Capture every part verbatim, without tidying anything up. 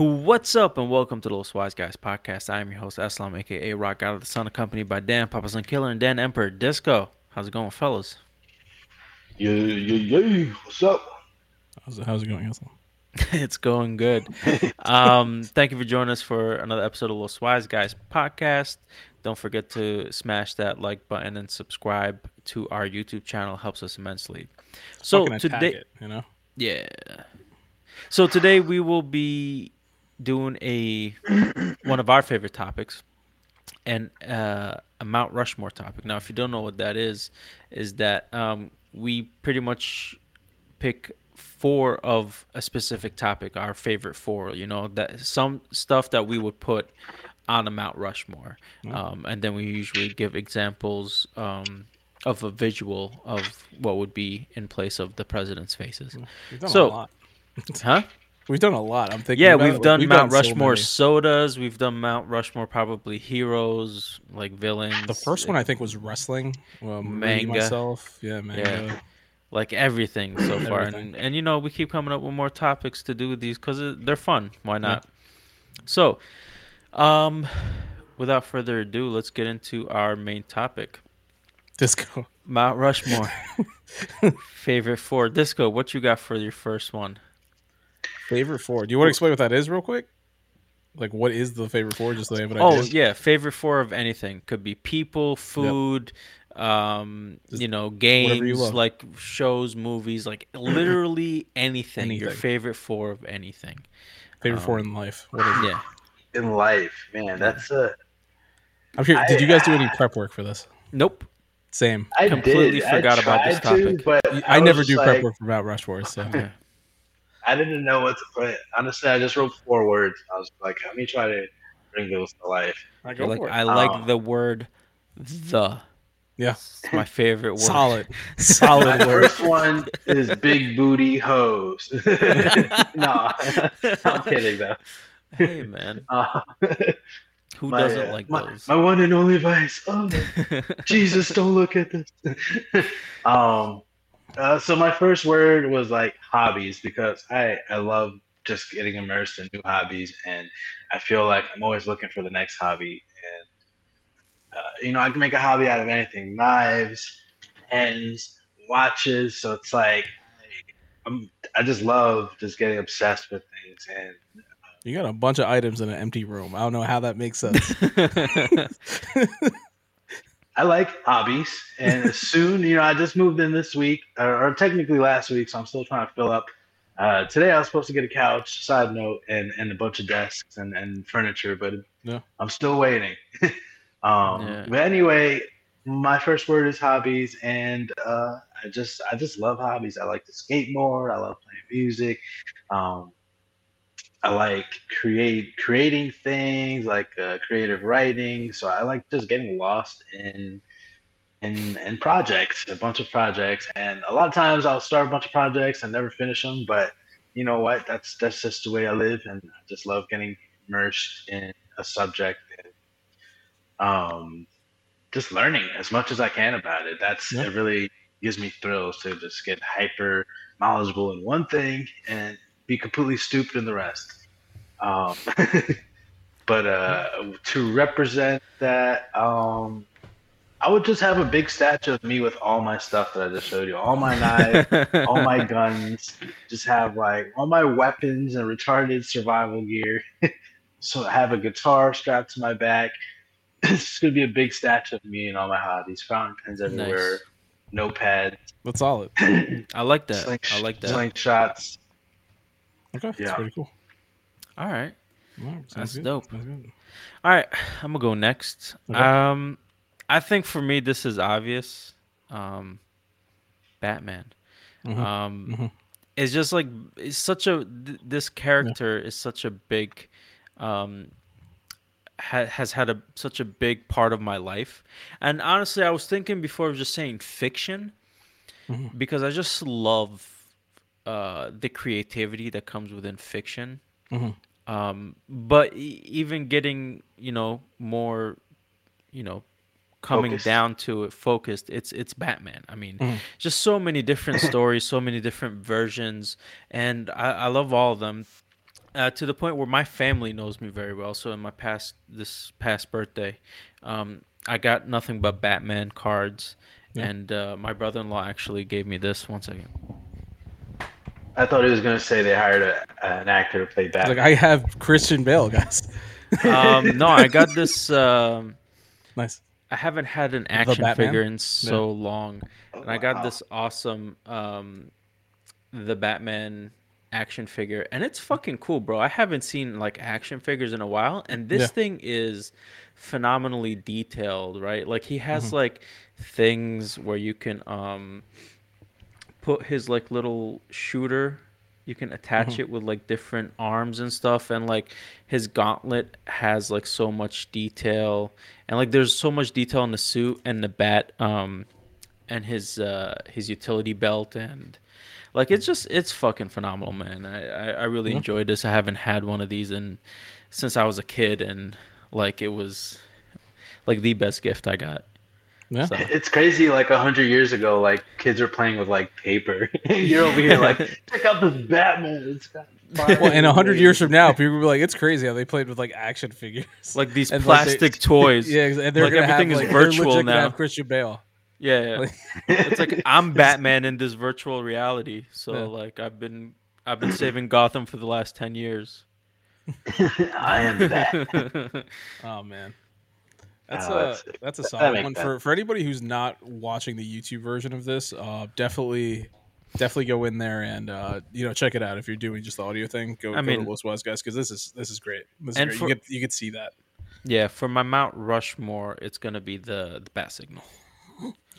What's up and welcome to the Los Wise Guys podcast. I am your host Aslam, aka Rock Out of the Sun, accompanied by Dan, Papasan Killer, and Dan Emperor Disco. How's it going, fellas? Yeah, yeah, yeah. What's up? How's it, how's it going, Aslam? It's going good. Um, thank you for joining us for another episode of Los Wise Guys podcast. Don't forget to smash that like button and subscribe to our YouTube channel. It helps us immensely. So today, it, you know, yeah. So today we will be doing a one of our favorite topics, and uh, a Mount Rushmore topic. Now, if you don't know what that is, is that um, we pretty much pick four of a specific topic, our favorite four. You know, that some stuff that we would put on a Mount Rushmore, mm-hmm. um, and then we usually give examples um, of a visual of what would be in place of the president's faces. We've done so, a lot. huh? We've done a lot. I'm thinking. Yeah, about we've it. done we've Mount done Rushmore so sodas. We've done Mount Rushmore probably heroes, like villains. The first one I think was wrestling. Well, manga. Me, myself. Yeah, manga. Yeah. Like everything so far, everything. And, and you know we keep coming up with more topics to do with these because they're fun. Why not? Yeah. So, um, without further ado, let's get into our main topic. Disco. Mount Rushmore. Favorite four. Disco. What you got for your first one? Favorite four. Do you want to explain what that is real quick? Like, what is the favorite four? Just so they have an idea. Oh, yeah. Favorite four of anything. Could be people, food, yep. um, you know, games, you like shows, movies, like literally anything. anything. Your favorite four of anything. Favorite um, four in life. What is it? Yeah. In life. Man, that's a... I'm sure, I, did you guys do any prep work for this? Nope. Same. I completely did. forgot I about this topic. To, but I, I never do like... prep work for Mount Rushmore, so... Okay. I didn't know what to put. Honestly, I just wrote four words. I was like, let me try to bring those to life. I, like, I like um, the word the. Yeah. It's my favorite word. Solid. Solid my word. First one is big booty hoes. No. I'm kidding, though. Hey, man. Uh, Who my, doesn't like my, those? My one and only vice. Oh, Jesus, don't look at this. um. Uh, so my first word was like hobbies, because I, I love just getting immersed in new hobbies, and I feel like I'm always looking for the next hobby. And uh, you know, I can make a hobby out of anything: knives, pens, watches. So it's like I'm, I just love just getting obsessed with things. And uh, you got a bunch of items in an empty room. I don't know how that makes sense. I like hobbies, and soon, you know, I just moved in this week, or, or technically last week, so I'm still trying to fill up. Uh, today I was supposed to get a couch, side note, and, and a bunch of desks and, and furniture, but yeah. I'm still waiting. um, yeah. But anyway, my first word is hobbies, and uh, I just I just love hobbies. I like to skate more. I love playing music. Um, I like create creating things, like uh, creative writing. So I like just getting lost in, in in projects, a bunch of projects. And a lot of times I'll start a bunch of projects and never finish them. But you know what? That's that's just the way I live, and I just love getting immersed in a subject and um, just learning as much as I can about it. That's yeah. It really gives me thrills to just get hyper knowledgeable in one thing and be completely stupid in the rest. Um, but uh, to represent that, um, I would just have a big statue of me with all my stuff that I just showed you. All my knives, all my guns, just have like all my weapons and retarded survival gear. So I have a guitar strapped to my back. It's going to be a big statue of me and all my hobbies. Fountain pens everywhere, nice. Notepad. That's solid. I like that. Sling, I like that. Slingshots. Okay, yeah. That's pretty cool. All right. Wow, that's good. Dope. All right, I'm going to go next. Okay. Um, I think for me, this is obvious. Um, Batman. Mm-hmm. Um, mm-hmm. It's just like, it's such a, th- this character yeah. is such a big, um, ha- has had a such a big part of my life. And honestly, I was thinking before, I was just saying fiction, mm-hmm. because I just love Uh, the creativity that comes within fiction, mm-hmm. um, but e- even getting you know more, you know, coming focused. down to it, focused. It's it's Batman. I mean, mm-hmm. just so many different stories, so many different versions, and I, I love all of them. uh, to the point where my family knows me very well. So in my past, this past birthday, um, I got nothing but Batman cards. Yeah. And uh, my brother-in-law actually gave me this. One second. I thought he was going to say they hired a, an actor to play Batman. Like, I have Christian Bale, guys. um, no, I got this. Um, nice. I haven't had an action figure in so yeah. long. And oh, I got wow. this awesome um, The Batman action figure. And it's fucking cool, bro. I haven't seen like action figures in a while. And this yeah. thing is phenomenally detailed, right? Like, he has mm-hmm. like things where you can um, put his like little shooter. You can attach mm-hmm. it with like different arms and stuff, and like his gauntlet has like so much detail, and like there's so much detail in the suit and the bat, um, and his uh, his utility belt, and like it's just it's fucking phenomenal, man. I, I, I really yeah. enjoyed this. I haven't had one of these in since I was a kid, and like it was like the best gift I got. Yeah. So. It's crazy, like, a hundred years ago, like, kids were playing with, like, paper. You're over here, like, check out this Batman. It's got well, and a hundred years from now, people will be like, it's crazy how they played with, like, action figures. Like, these and plastic like they, toys. Yeah, and they're like, gonna everything have, is like, virtual they're now. Gonna have Christian Bale. Yeah, yeah. Like, it's like, I'm Batman in this virtual reality. So, yeah. like, I've been I've been saving Gotham for the last ten years. I am Batman. Oh, man. That's oh, a that's, that's a solid that one for, for anybody who's not watching the YouTube version of this. Uh, definitely, definitely go in there and uh, you know, check it out if you're doing just the audio thing. Go, go mean, to Los Wise Guys, because this is this is great. This is and great. For, you get you could see that. Yeah, for my Mount Rushmore, it's gonna be the the Bat Signal.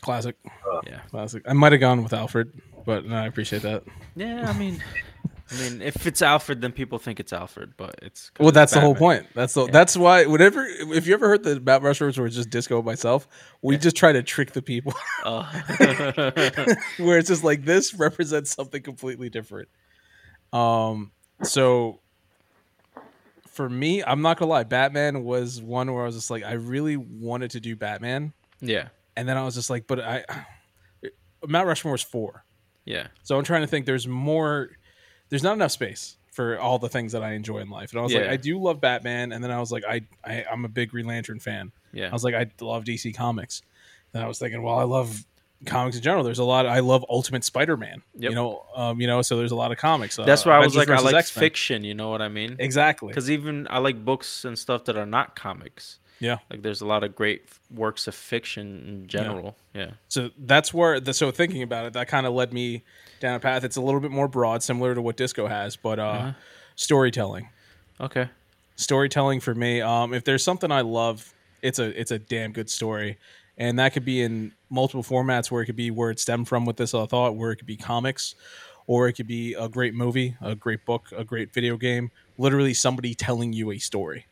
Classic. Uh, yeah, classic. I might have gone with Alfred, but no, I appreciate that. Yeah, I mean. I mean, if it's Alfred, then people think it's Alfred, but it's well. That's Batman. The whole point. That's the yeah. that's why. Whenever if you ever heard the Bat Rushers were just Disco myself, we yeah. just try to trick the people. Oh. Where it's just like this represents something completely different. Um. So for me, I'm not gonna lie. Batman was one where I was just like, I really wanted to do Batman. Yeah. And then I was just like, but I, Mount Rushmore is four. Yeah. So I'm trying to think. There's more. There's not enough space for all the things that I enjoy in life. And I was yeah. like, I do love Batman. And then I was like, I, I, I'm a big Green Lantern fan. Yeah. I was like, I love D C Comics. And I was thinking, well, I love comics in general. There's a lot. Of, I love Ultimate Spider-Man, yep. you know, um, you know, so there's a lot of comics. That's uh, why I was like, I like X-Men. Fiction. You know what I mean? Exactly. Because even I like books and stuff that are not comics. Yeah. Like there's a lot of great works of fiction in general. Yeah. yeah. So that's where the, so thinking about it, that kind of led me down a path. It's a little bit more broad, similar to what Disco has, but uh, uh-huh. storytelling. Okay. Storytelling for me. Um, if there's something I love, it's a, it's a damn good story. And that could be in multiple formats, where it could be where it stemmed from with this thought, where it could be comics, or it could be a great movie, a great book, a great video game, literally somebody telling you a story.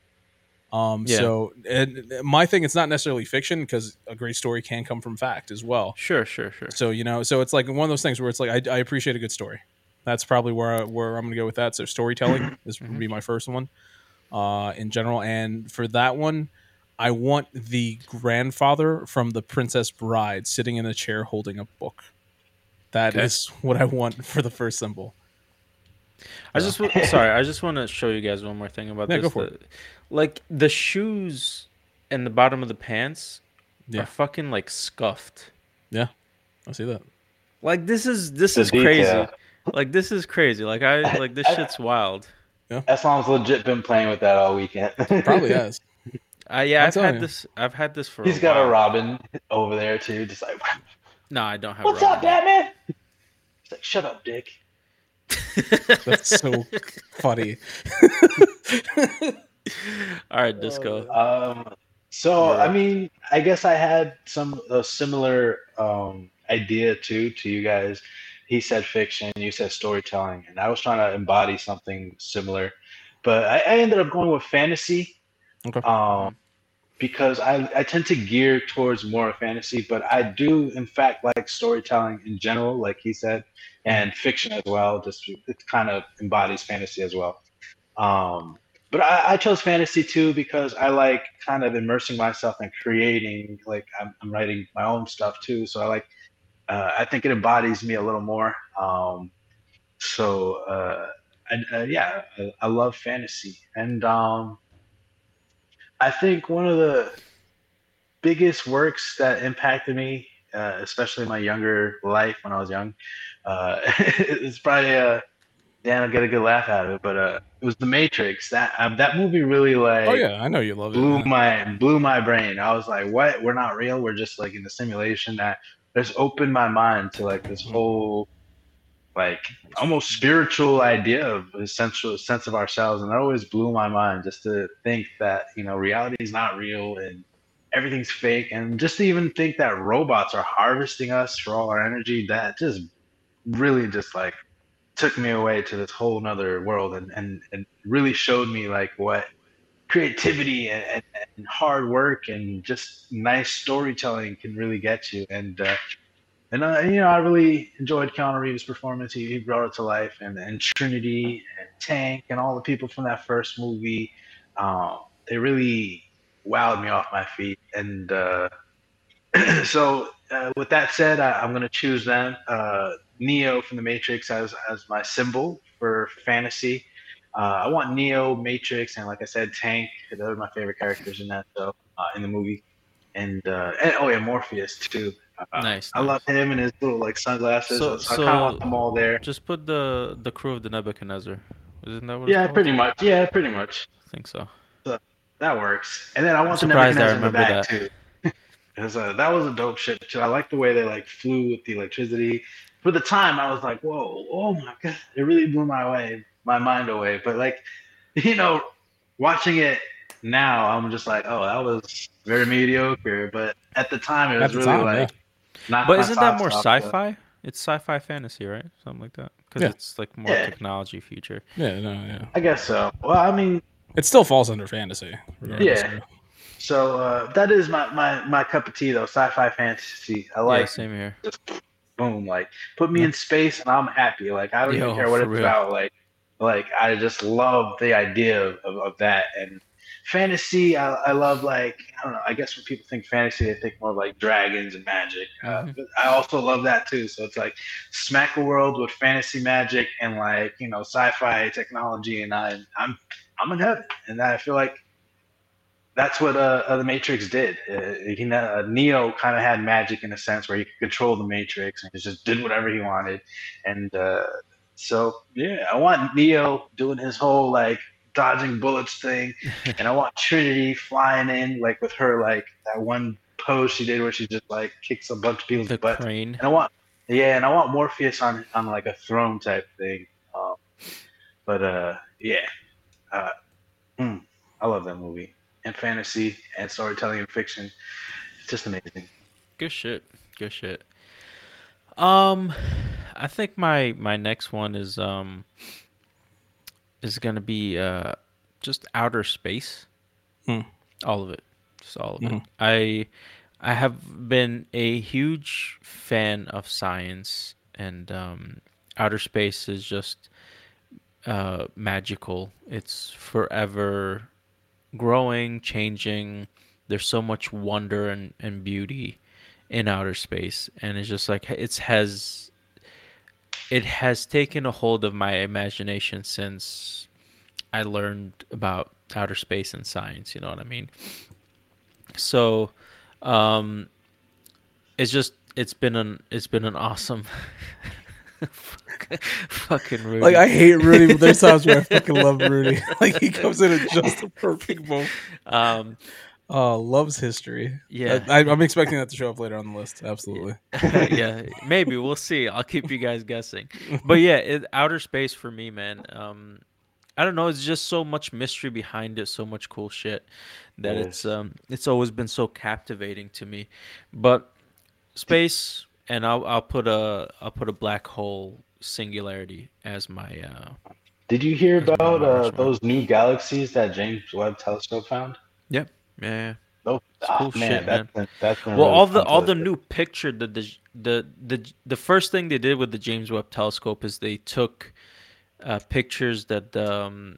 Um, yeah. so and my thing, it's not necessarily fiction, because a great story can come from fact as well. Sure, sure, sure. So, you know, so it's like one of those things where it's like, I, I appreciate a good story. That's probably where, I, where I'm going to go with that. So storytelling is would be my first one, uh, in general. And for that one, I want the grandfather from the Princess Bride sitting in a chair holding a book. That okay. is what I want for the first symbol. I yeah. just w- sorry. I just want to show you guys one more thing about yeah, this. Go for the, it. Like the shoes and the bottom of the pants yeah. are fucking like scuffed. Yeah, I see that. Like this is this the is detail. crazy. Like this is crazy. Like I like this I, shit's wild. Yeah. Aslam's legit been playing with that all weekend. Probably has. Uh, yeah, I'm I've had you. this. I've had this for. He's a got while. a Robin over there too. Just like. No, I don't have. What's Robin. up, Batman? He's like, shut up, Dick. That's so funny. All right, Disco. Um, so yeah. I mean, I guess I had some a similar um, idea too to you guys. He said fiction, you said storytelling, and I was trying to embody something similar, but I, I ended up going with fantasy, okay. um, because I, I tend to gear towards more fantasy, but I do in fact like storytelling in general, like he said, and fiction as well. Just it kind of embodies fantasy as well. Um, But I, I chose fantasy too because I like kind of immersing myself in creating. Like I'm, I'm writing my own stuff too, so I like. Uh, I think it embodies me a little more. Um, so uh, I, uh, yeah, I, I love fantasy. And um, I think one of the biggest works that impacted me, uh, especially my younger life when I was young, uh, it's probably uh, Dan will get a good laugh out of it, but uh, it was The Matrix. That um, that movie really like oh yeah, I know you love blew it. my blew my brain. I was like, what? We're not real. We're just like in the simulation. That just opened my mind to like this whole like almost spiritual idea of essential sense of ourselves, and that always blew my mind just to think that, you know, reality is not real and everything's fake, and just to even think that robots are harvesting us for all our energy, that just really just like took me away to this whole nother world, and, and, and really showed me like what creativity and, and hard work and just nice storytelling can really get you. And uh, and uh, you know, I really enjoyed Keanu Reeves' performance. He, he brought it to life, and, and Trinity and Tank and all the people from that first movie. Uh, they really wowed me off my feet. And uh, so uh, with that said, I, I'm going to choose them. Uh, Neo from The Matrix as as my symbol for fantasy. Uh, I want Neo, Matrix, and like I said, Tank. Those are my favorite characters in that show, uh, in the movie. And, uh, and oh yeah, Morpheus too. Uh, nice. I nice. love him and his little like sunglasses. So, so I kind of want them all there. Just put the the crew of the Nebuchadnezzar. Isn't that what? Yeah, it's pretty much. Yeah, pretty much. I think so. so that works. And then I want I'm the Nebuchadnezzar in the back that. too. Because uh, that was a dope shit too. I like the way they like flew with the electricity. For the time, I was like, whoa, oh my God. It really blew my way, my mind away. But, like, you know, watching it now, I'm just like, oh, that was very mediocre. But at the time, it was really time, like, yeah. not But isn't that more sci fi? It's sci fi fantasy, right? Something like that. Because yeah. it's, like, more yeah. technology future. Yeah, no, yeah. I guess so. Well, I mean, it still falls under fantasy. Yeah. So uh, that is my, my, my cup of tea, though, sci fi fantasy. I like yeah, same here. Just, boom, like put me in space and I'm happy. Like I don't Yo, even care what it's real. about. Like, like I just love the idea of, of, of that. And fantasy, I, I love like I don't know. I guess when people think fantasy, they think more of like dragons and magic. Mm-hmm. Uh, but I also love that too. So it's like smack a world with fantasy, magic, and like, you know, sci-fi technology, and I, I'm I'm in heaven. And I feel like that's what uh, The Matrix did. Uh, he, uh, Neo kind of had magic in a sense where he could control the Matrix and just did whatever he wanted. And uh, so, yeah, I want Neo doing his whole, like, dodging bullets thing. And I want Trinity flying in, like, with her, like, that one pose she did where she just, like, kicks a bunch of people's butt. Crane. And I want, yeah, and I want Morpheus on, on like, a throne type thing. Um, but, uh, yeah, uh, mm, I love that movie. And fantasy and storytelling and fiction. It's just amazing. Good shit. Good shit. Um, I think my, my next one is um is gonna be uh just outer space. Mm. All of it. Just all of mm. it. I I have been a huge fan of science, and um outer space is just uh magical. It's forever growing, changing. There's so much wonder and, and beauty in outer space, and it's just like it's has it has taken a hold of my imagination since I learned about outer space and science, you know what I mean? So um it's just it's been an it's been an awesome fucking Rudy. Like I hate Rudy, but there's times where I fucking love Rudy. Like he comes in at just the perfect moment. Um, uh, loves history. Yeah, I, I'm expecting that to show up later on the list. Absolutely. Yeah, maybe we'll see. I'll keep you guys guessing. But yeah, it, outer space for me, man. Um, I don't know. It's just so much mystery behind it, so much cool shit that yeah. it's um, it's always been so captivating to me. But space. And I'll I'll put a I'll put a black hole singularity as my. Uh, Did you hear about uh, those new galaxies that James Webb telescope found? Yep. Yeah. Oh, ah, cool man, shit, that's, man. That's well, really all the all the new picture that the the the the first thing they did with the James Webb telescope is they took uh, pictures that um,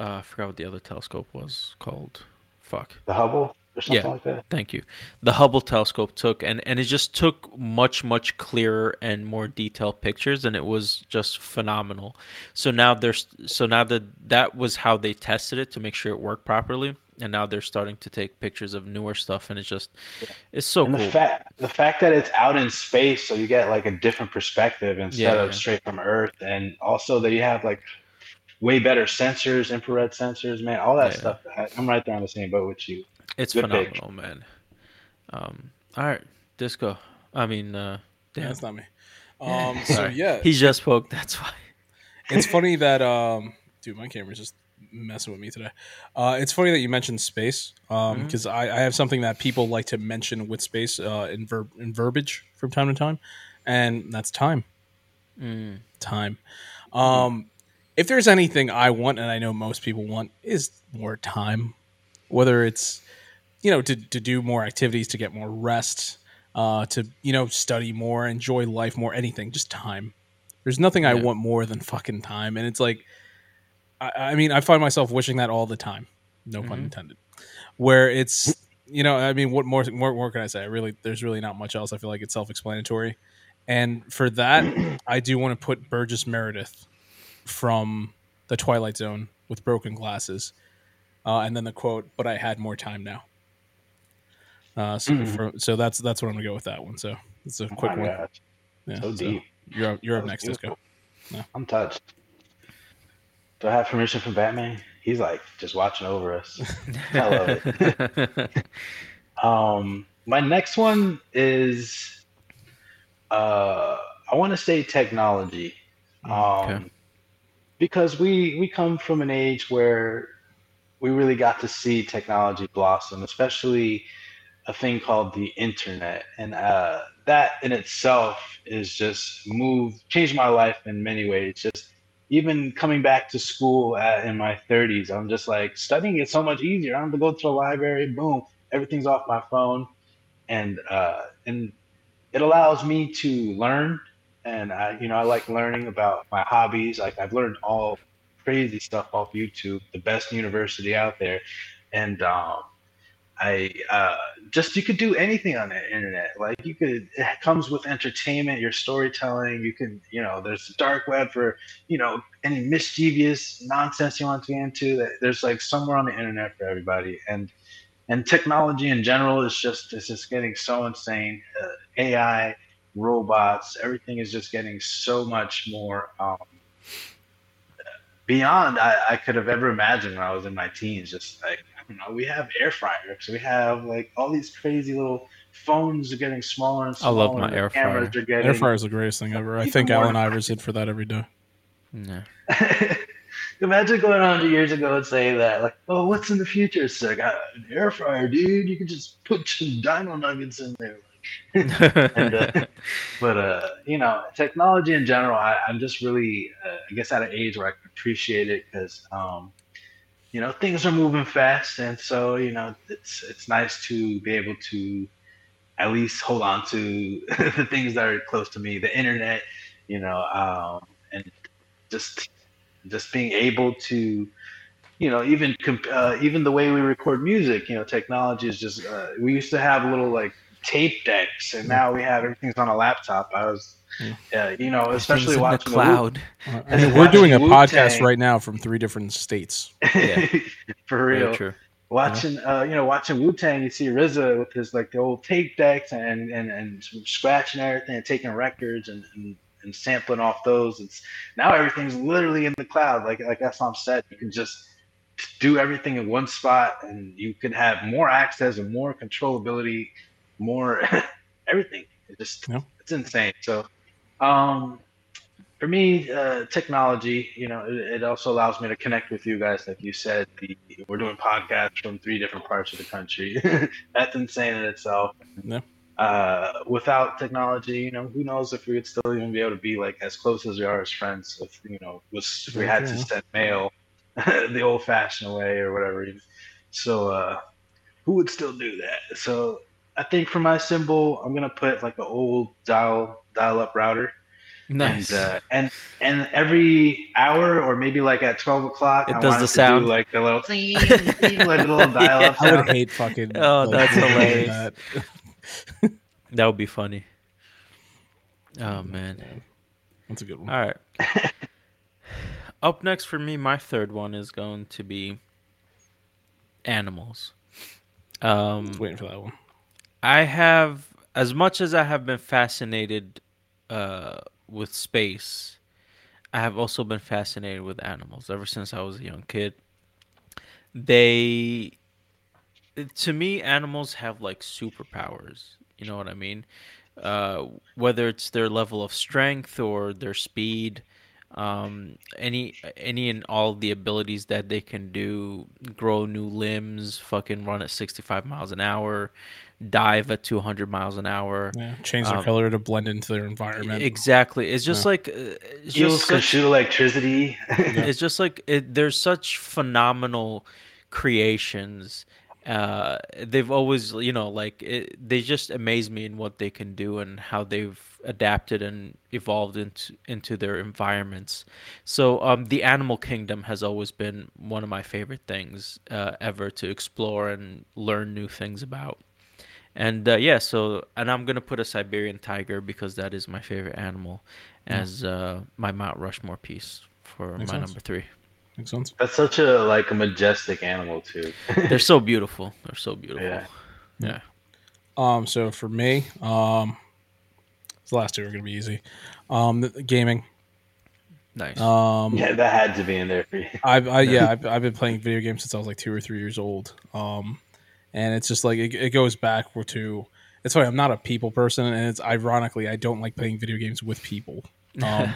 uh, I forgot what the other telescope was called. Fuck. The Hubble. or something yeah, like that. Thank you. The Hubble telescope took, and, and it just took much, much clearer and more detailed pictures, and it was just phenomenal. So now there's, so now that that was how they tested it to make sure it worked properly, and now they're starting to take pictures of newer stuff, and it's just, yeah. it's so and cool. The fact, the fact that it's out in space, so you get like a different perspective instead yeah, of yeah. straight from Earth, and also that you have like way better sensors, infrared sensors, man, all that yeah. stuff. I, I'm right there on the same boat with you. It's Good phenomenal, page. man. Um, all right, Disco. I mean, uh, Dan. Yeah, that's not me. Um, yeah. So yeah, he just spoke. That's why. It's funny that um, dude, my camera's just messing with me today. Uh, it's funny that you mentioned space um, because mm-hmm. I, I have something that people like to mention with space uh, in verb in verbiage from time to time, and that's time. Mm. Time. Um, mm-hmm. If there's anything I want, and I know most people want, is more time. Whether it's, you know, to, to do more activities, to get more rest, uh, to, you know, study more, enjoy life more, anything, just time. There's nothing yeah. I want more than fucking time. And it's like, I, I mean, I find myself wishing that all the time. No mm-hmm. pun intended. Where it's, you know, I mean, what more, more, more can I say? I really, there's really not much else. I feel like it's self-explanatory. And for that, I do want to put Burgess Meredith from The Twilight Zone with broken glasses, uh, and then the quote, "But I had more time now." Uh, so, mm. for, so that's that's what I'm gonna go with that one. So it's a oh quick one. God. Yeah, so, so deep. You're up, you're up next, beautiful. Disco. Yeah. I'm touched. Do I have permission from Batman? He's like just watching over us. I love it. um, my next one is, uh, I want to say technology. Um, okay. Because we, we come from an age where we really got to see technology blossom, especially a thing called the internet. And uh, that in itself is just moved, changed my life in many ways. Just even coming back to school at, in my thirties, I'm just like, studying is so much easier. I don't have to go to the library, boom, everything's off my phone. And uh, and it allows me to learn. And I, you know, I like learning about my hobbies. Like I've learned all crazy stuff off YouTube, the best university out there. And um, I uh, just, you could do anything on the internet. Like you could, it comes with entertainment, your storytelling. You can, you know, there's the dark web for, you know, any mischievous nonsense you want to get into. There's like somewhere on the internet for everybody. And and technology in general is just, it's just getting so insane. Uh, A I. Robots, everything is just getting so much more um, beyond I, I could have ever imagined when I was in my teens. Just like, I don't know, we have air fryers, we have like all these crazy little phones are getting smaller and smaller. I love my air fryer. Are getting, air fryer is the greatest thing ever. I think Alan Iverson did for that every day. Yeah. Imagine going one hundred years ago and saying that, like, oh, what's in the future? It's like an air fryer, dude. You can just put some dino nuggets in there. and, uh, but uh, you know, technology in general, I, I'm just really, uh, I guess, at an age where I can appreciate it because, um, you know, things are moving fast, and so you know, it's it's nice to be able to at least hold on to the things that are close to me, the internet, you know, um, and just just being able to. You know, even comp- uh, even the way we record music, you know, technology is just. Uh, we used to have little like tape decks, and now we have everything's on a laptop. I was, uh, you know, especially in watching the cloud. The I mean, we're doing a Wu-Tang. podcast right now from three different states. Yeah. For real. True. Watching, yeah. uh, you know, watching Wu-Tang, you see R Z A with his like the old tape decks and and and scratching everything and taking records and. and and sampling off those. It's now everything's literally in the cloud. Like like Aslam said, you can just do everything in one spot, and you can have more access and more controllability, more everything. It just yeah. it's insane. So, um, for me, uh, technology, you know, it, it also allows me to connect with you guys. Like you said, the, we're doing podcasts from three different parts of the country. That's insane in itself. Yeah. Uh, without technology, you know, who knows if we would still even be able to be like as close as we are as friends. If you know, was, if we had yeah. to send mail. the old-fashioned way or whatever. So uh, who would still do that? So I think for my symbol, I'm going to put like an old dial, dial-up router. Nice. And, uh, and and every hour, or maybe like at twelve o'clock, it I does the sound to do like the little, like little dial up. I would hate fucking. Oh, like, that's hilarious. That. That would be funny. Oh man, that's a good one. All right. Up next for me, my third one is going to be animals. Um, I was waiting for that one. I have, as much as I have been fascinated uh, with space, I have also been fascinated with animals ever since I was a young kid. They, to me, animals have like superpowers. You know what I mean? Uh, whether it's their level of strength or their speed, um, any any and all the abilities that they can do, grow new limbs, fucking run at sixty-five miles an hour, dive at two hundred miles an hour. Yeah, change their um, color to blend into their environment. Exactly. It's just yeah. like... It's Eels just can shoot electricity. It's just like it, there's such phenomenal creations. Uh, they've always, you know, like it, they just amaze me in what they can do and how they've adapted and evolved into into their environments. So um, the animal kingdom has always been one of my favorite things uh, ever to explore and learn new things about. And uh, yeah, so and I'm gonna put a Siberian tiger because that is my favorite animal as uh, my Mount Rushmore piece for Makes my sense. number three. Makes sense. That's such a like a majestic animal too. They're so beautiful. They're so beautiful. Yeah. yeah. Um. So for me, um, the last two are gonna be easy. Um, the, the gaming. Nice. Um. Yeah, that had to be in there for you. I've. I, yeah. I've, I've been playing video games since I was like two or three years old. Um, and it's just like it, it goes back to. It's funny. I'm not a people person, and it's ironically I don't like playing video games with people. Um,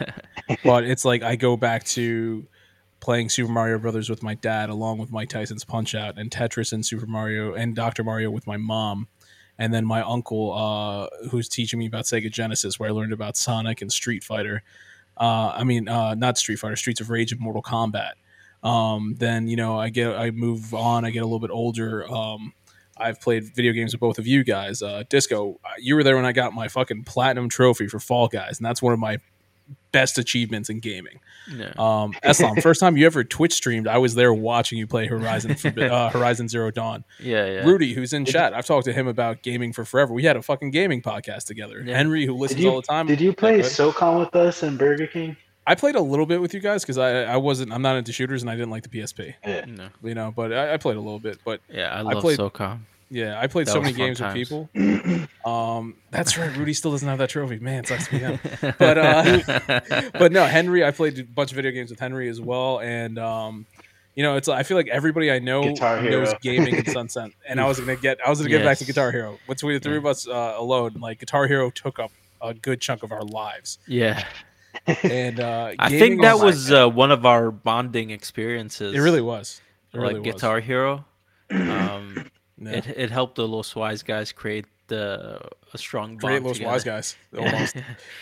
but it's like I go back to playing Super Mario Bros. With my dad, along with Mike Tyson's Punch-Out! And Tetris and Super Mario and Doctor Mario with my mom. And then my uncle, uh, who's teaching me about Sega Genesis, where I learned about Sonic and Street Fighter. Uh, I mean, uh, not Street Fighter, Streets of Rage and Mortal Kombat. Um, then, you know, I get, I move on, I get a little bit older. Um, I've played video games with both of you guys. Uh, Disco, you were there when I got my fucking platinum trophy for Fall Guys, and that's one of my best achievements in gaming. No. Um, Aslam, first time you ever Twitch streamed, I was there watching you play Horizon uh, Horizon Zero Dawn. Yeah, yeah. Rudy, who's in did chat, you, I've talked to him about gaming for forever. We had a fucking gaming podcast together. Yeah. Henry, who listens you, all the time. Did you play SOCOM with us and Burger King? I played a little bit with you guys because I, I wasn't I'm not into shooters and I didn't like the P S P. Yeah. No. You know, but I, I played a little bit. But yeah, I love I played, SOCOM. Yeah, I played that so many games times. with people. Um, that's right. Rudy still doesn't have that trophy. Man, it sucks to be him. But, uh, but no, Henry, I played a bunch of video games with Henry as well. And, um, you know, it's I feel like everybody I know knows gaming and Sunset. And I was going to get I was gonna yes. get back to Guitar Hero. Between the three yeah. of us uh, alone, like Guitar Hero took up a good chunk of our lives. Yeah. And uh, I think that was uh, one of our bonding experiences. It really was. It really like was. Guitar Hero. Um No. It it helped the Los Wise Guys create the a strong bond. Create Los together. Wise Guys, almost.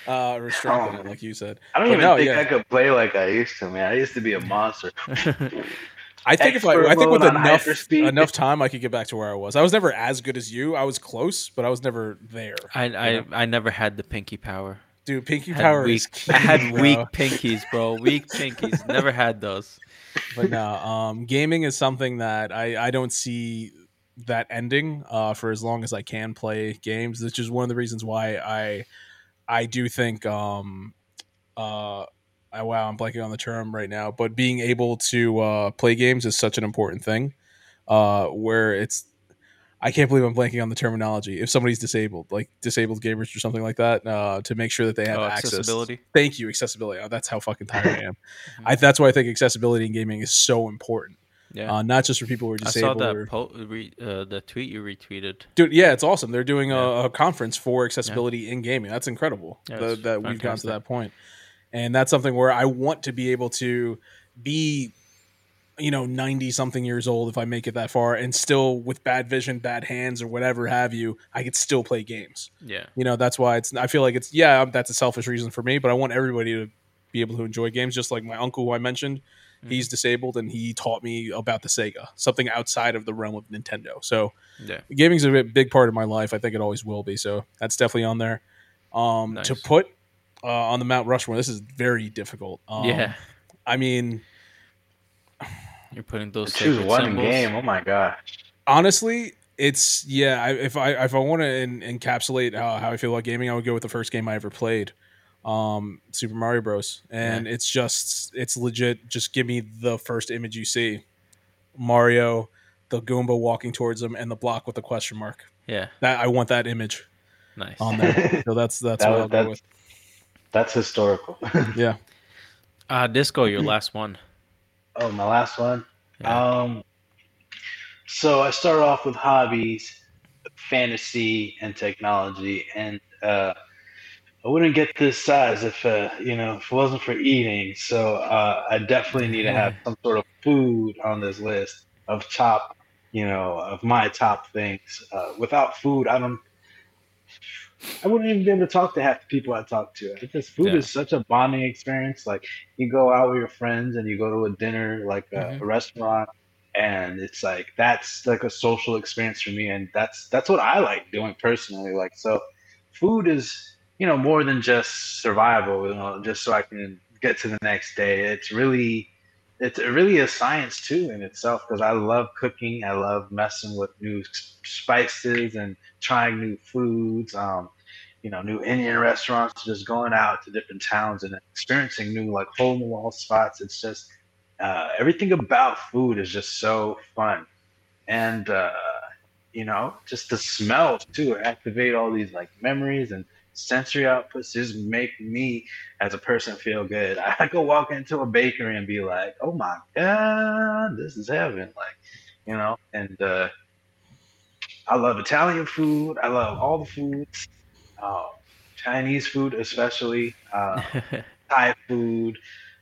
uh, or strong bond, like you said. I don't but even no, think yeah. I could play like I used to, man. I used to be a monster. I think if I, I think with enough enough time, I could get back to where I was. I was never as good as you. I was close, but I was never there. I I, you know? I never had the pinky power. Dude, pinky had power weak, is key, I had bro. weak pinkies, bro. Weak pinkies. Never had those. But no, um, gaming is something that I, I don't see that ending uh for as long as I can play games, which is one of the reasons why I I do think um uh I, wow I'm blanking on the term right now, but being able to uh play games is such an important thing uh where it's I can't believe I'm blanking on the terminology if somebody's disabled, like disabled gamers or something like that, uh to make sure that they have oh, access. Accessibility. Thank you, accessibility. Oh, that's how fucking tired I am. I, that's why I think accessibility in gaming is so important. Yeah, uh, not just for people who are disabled. I saw that or... po- re- uh, the tweet you retweeted, dude. Yeah, it's awesome. They're doing yeah. a, a conference for accessibility yeah. in gaming. That's incredible yeah, the, that we've gotten to that point. And that's something where I want to be able to be, you know, ninety something years old if I make it that far, and still with bad vision, bad hands, or whatever have you, I could still play games. Yeah, you know, that's why it's. I feel like it's yeah, that's a selfish reason for me, but I want everybody to be able to enjoy games, just like my uncle who I mentioned. He's disabled, and he taught me about the Sega, something outside of the realm of Nintendo. So yeah. gaming's a big part of my life. I think it always will be. So that's definitely on there. Um, nice. To put uh, on the Mount Rushmore. This is very difficult. Um, yeah. I mean, you're putting those choose one symbols. Game. Oh my gosh. Honestly, it's yeah. I, if I if I want to en- encapsulate how, how I feel about gaming, I would go with the first game I ever played, um, Super Mario Bros. And yeah. it's just it's legit. Just give me the first image you see, Mario, the Goomba walking towards him, and the block with the question mark. Yeah, that I want that image. Nice. On that. So that's that's that, what I'll that's, go with. That's historical. Yeah. Uh, Disco, your last one. Oh, my last one. Yeah. Um, so I start off with hobbies, fantasy, and technology, and uh, I wouldn't get this size if uh, you know if it wasn't for eating. So uh, I definitely need to have some sort of food on this list of top, you know, of my top things. Uh, without food, I don't. I wouldn't even be able to talk to half the people I talk to. Because food yeah. is such a bonding experience. Like, you go out with your friends and you go to a dinner, like a, mm-hmm. a restaurant, and it's like, that's like a social experience for me. And that's, that's what I like doing personally. Like, so food is, you know, more than just survival, you know, just so I can get to the next day. It's really, it's really a science too in itself, because I love cooking. I love messing with new spices and trying new foods, um, you know, new Indian restaurants, just going out to different towns and experiencing new, like, hole in the wall spots. It's just uh, everything about food is just so fun. And, uh, you know, just the smells too, activate all these, like, memories and sensory outputs just make me as a person feel good. I go walk into a bakery and be like, oh my God, this is heaven. Like, you know, and uh, I love Italian food. I love all the foods, uh, Chinese food, especially uh, Thai food,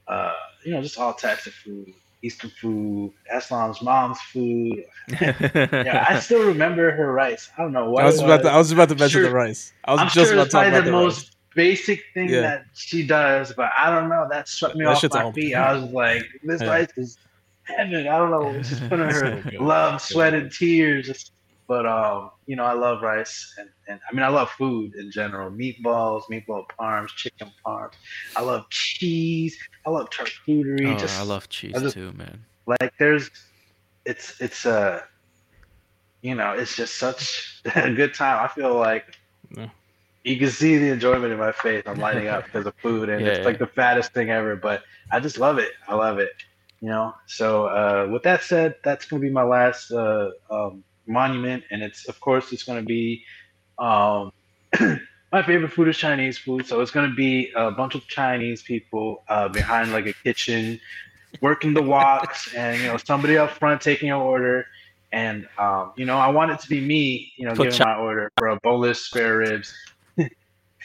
uh, you know, just all types of food, Eastern food, Aslam's mom's food. Yeah, I still remember her rice. I don't know what I was about. To, I was about to mention sure, the rice. I was I'm just sure about to talk about the, the most rice. Basic thing yeah. that she does, but I don't know. That struck me that off my feet. I was like, this yeah. rice is heaven. I don't know. She's putting her love, sweat, and tears. But um, you know, I love rice, and, and I mean, I love food in general. Meatballs, meatball parms, chicken parms. I love cheese. I love charcuterie. Oh, just, I love cheese I just, too, man. Like, there's, it's it's a, uh, you know, it's just such a good time. I feel like yeah. you can see the enjoyment in my face. I'm lighting up because of food, and yeah, it's yeah. like the fattest thing ever. But I just love it. I love it. You know. So uh, with that said, that's gonna be my last. Uh, um, monument, and it's of course it's going to be um my favorite food is Chinese food, so it's going to be a bunch of Chinese people uh behind like a kitchen working the woks, and you know, somebody up front taking your order, and um you know, I want it to be me, you know, Put giving chi- my order for a bolus spare ribs. That's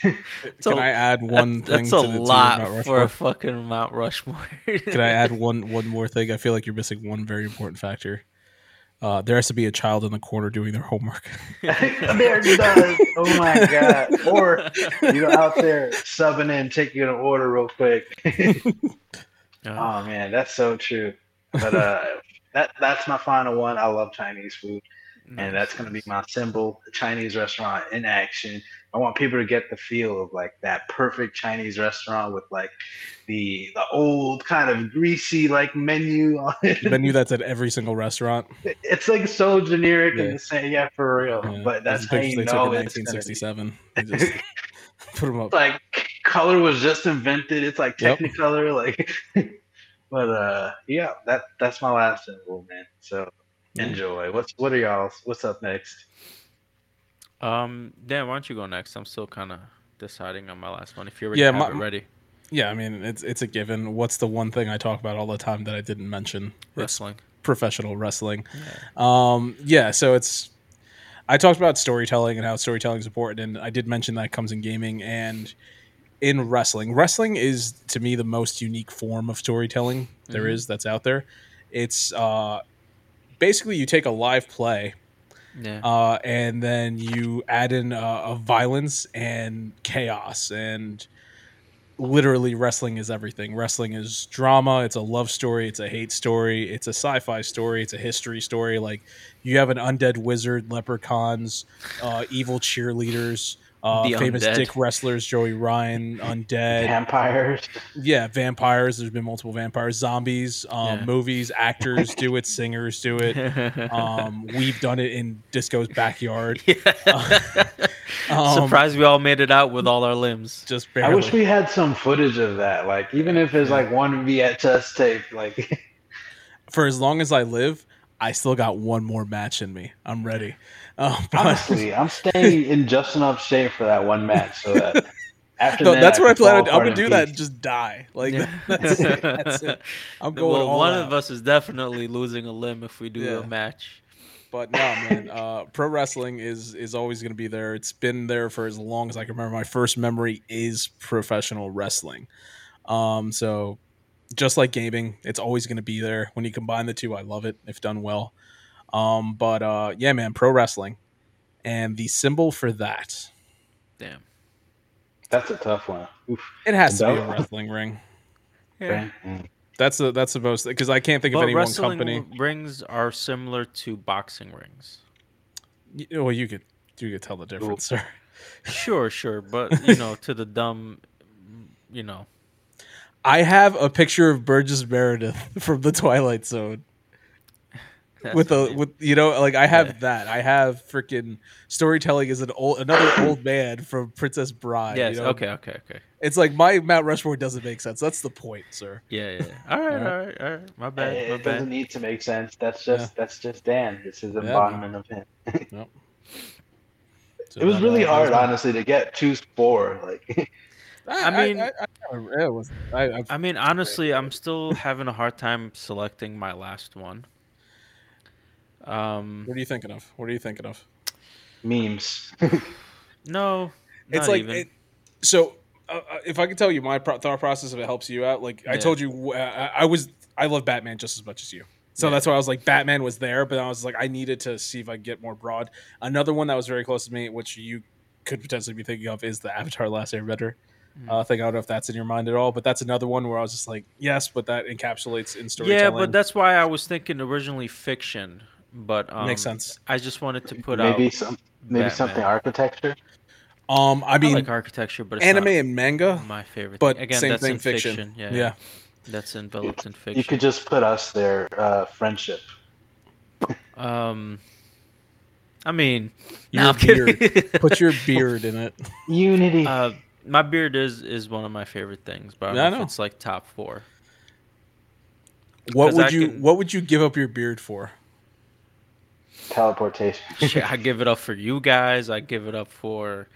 Can a, I add one that, thing? That's to a the lot for a fucking Mount Rushmore. Can I add one one more thing? I feel like you're missing one very important factor. Uh, there has to be a child in the corner doing their homework. There it does. Oh my God. Or you're out there subbing in, taking an order real quick. Oh man, that's so true. But uh, that that's my final one. I love Chinese food. Nice. And that's going to be my symbol, a Chinese restaurant in action. I want people to get the feel of like that perfect Chinese restaurant with like the the old kind of greasy like menu on it. The menu that's at every single restaurant. It's like so generic yeah. and the same. Yeah, for real. Yeah. But that's how you they know took in it's nineteen sixty-seven. They just put them up. Like color was just invented. It's like Technicolor. Yep. Like, but uh, yeah, that that's my last symbol, man. So enjoy. What's what are y'all? What's up next? Um, Dan, why don't you go next? I'm still kind of deciding on my last one. If you're yeah, ready. Yeah, I mean, it's it's a given. What's the one thing I talk about all the time that I didn't mention? Wrestling. It's professional wrestling. Yeah. Um, yeah, so it's... I talked about storytelling and how storytelling is important, and I did mention that comes in gaming and in wrestling. Wrestling is, to me, the most unique form of storytelling mm-hmm. there is that's out there. It's uh, basically you take a live play... Yeah. Uh, and then you add in uh, a violence and chaos, and literally wrestling is everything. Wrestling is drama. It's a love story. It's a hate story. It's a sci-fi story. It's a history story. Like, you have an undead wizard, leprechauns, uh, evil cheerleaders, Uh, famous undead. Dick wrestlers, Joey Ryan, undead, vampires. Yeah, vampires. There's been multiple vampires, zombies, um, yeah. movies, actors do it, singers do it. Um, we've done it in Disco's backyard. Yeah. um, Surprised we all made it out with all our limbs. Just barely. I wish we had some footage of that. Like, even if it's like one V H S tape. Like, for as long as I live, I still got one more match in me. I'm ready. Um, but... Honestly, I'm staying in just enough shape for that one match. So that after no, that, that's I what I plan. I'm gonna do that and just die. Like yeah. that, that's, it, that's it. I'm going. Well, all one out. Of us is definitely losing a limb if we do yeah. a match. But no, man. Uh, pro wrestling is is always gonna be there. It's been there for as long as I can remember. My first memory is professional wrestling. Um, so just like gaming, it's always gonna be there. When you combine the two, I love it if done well. Um, but, uh, yeah, man, pro wrestling and the symbol for that. Damn. That's a tough one. Oof. It has to be a wrestling ring. Yeah. That's a, that's the most, cause I can't think but of any one company. Rings are similar to boxing rings. You, well, you could, you could tell the difference, Ooh. Sir. Sure. Sure. But you know, to the dumb, you know, I have a picture of Burgess Meredith from The Twilight Zone. That's with a, I mean. with you know, like I have yeah. that. I have freaking storytelling is an old, another old man from Princess Bride. Yes. You know? Okay. Okay. Okay. It's like my Mount Rushmore doesn't make sense. That's the point, sir. Yeah. Yeah. All right. all, right. all right. All right. My bad. It, my it bad. Doesn't need to make sense. That's just yeah. that's just Dan. This is the yeah, embodiment of him. Yep. So it was really hard, was honestly, to get two four. Like, I mean, I, I, I, I, was, I, I, I mean, honestly, I'm still having a hard time selecting my last one. Um, what are you thinking of? What are you thinking of? Memes. No, it's like it, so. Uh, if I could tell you my pro- thought process, if it helps you out, like yeah. I told you, uh, I was I love Batman just as much as you, so yeah. that's why I was like Batman was there, but I was like I needed to see if I could get more broad. Another one that was very close to me, which you could potentially be thinking of, is the Avatar Last Airbender. Uh, thing. I don't know if that's in your mind at all, but that's another one where I was just like, yes, but that encapsulates in storytelling. Yeah, but that's why I was thinking originally fiction, but um, makes sense. I just wanted to put maybe out maybe some maybe Batman. Something architecture. Um, I mean, I like architecture, but it's anime and manga, my favorite. But thing. Again, same that's thing, in fiction. fiction. Yeah, yeah, that's enveloped in fiction. You could just put us there, uh, friendship. Um. I mean, your no, beard. Put your beard in it. Unity. Uh, My beard is, is one of my favorite things, but I don't yeah, know, I know. If it's like top four. What would I you can... What would you give up your beard for? Teleportation. I give it up for you guys. I give it up for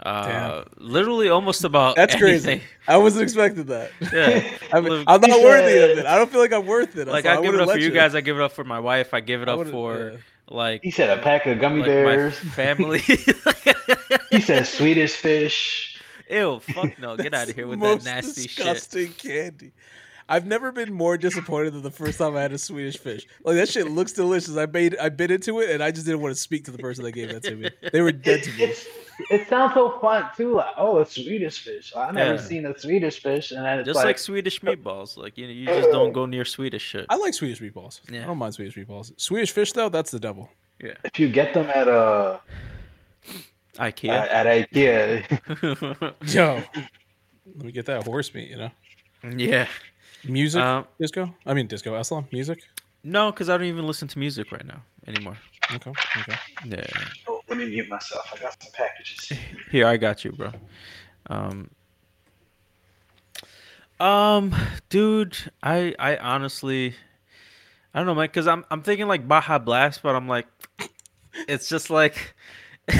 uh, literally almost about That's anything. Crazy. I wasn't expecting that. Yeah. I mean, I'm not worthy of it. I don't feel like I'm worth it. Like so I give I it up for you, you guys. I give it up for my wife. I give it up for yeah. like he said a pack of gummy like bears. My family. He said Swedish fish. Ew, fuck no. Get out of here with that nasty disgusting shit. Disgusting candy. I've never been more disappointed than the first time I had a Swedish fish. Like, that shit looks delicious. I made, I bit into it, and I just didn't want to speak to the person that gave that to me. They were dead to me. It's, it sounds so fun, too. Like, oh, a Swedish fish. I've never yeah. seen a Swedish fish. And then it's just like, like Swedish meatballs. Like, you know, you just don't go near Swedish shit. I like Swedish meatballs. Yeah. I don't mind Swedish meatballs. Swedish fish, though, that's the devil. Yeah. If you get them at a... Ikea. Uh, at Ikea. Yo. Let me get that horse meat, you know? Yeah. Music? Um, disco? I mean, disco. Aslam? Music? No, because I don't even listen to music right now anymore. Okay. Okay. Yeah. Oh, let me mute myself. I got some packages. Here, I got you, bro. Um, um dude, I I honestly, I don't know, man, because I'm, I'm thinking like Baja Blast, but I'm like, it's just like...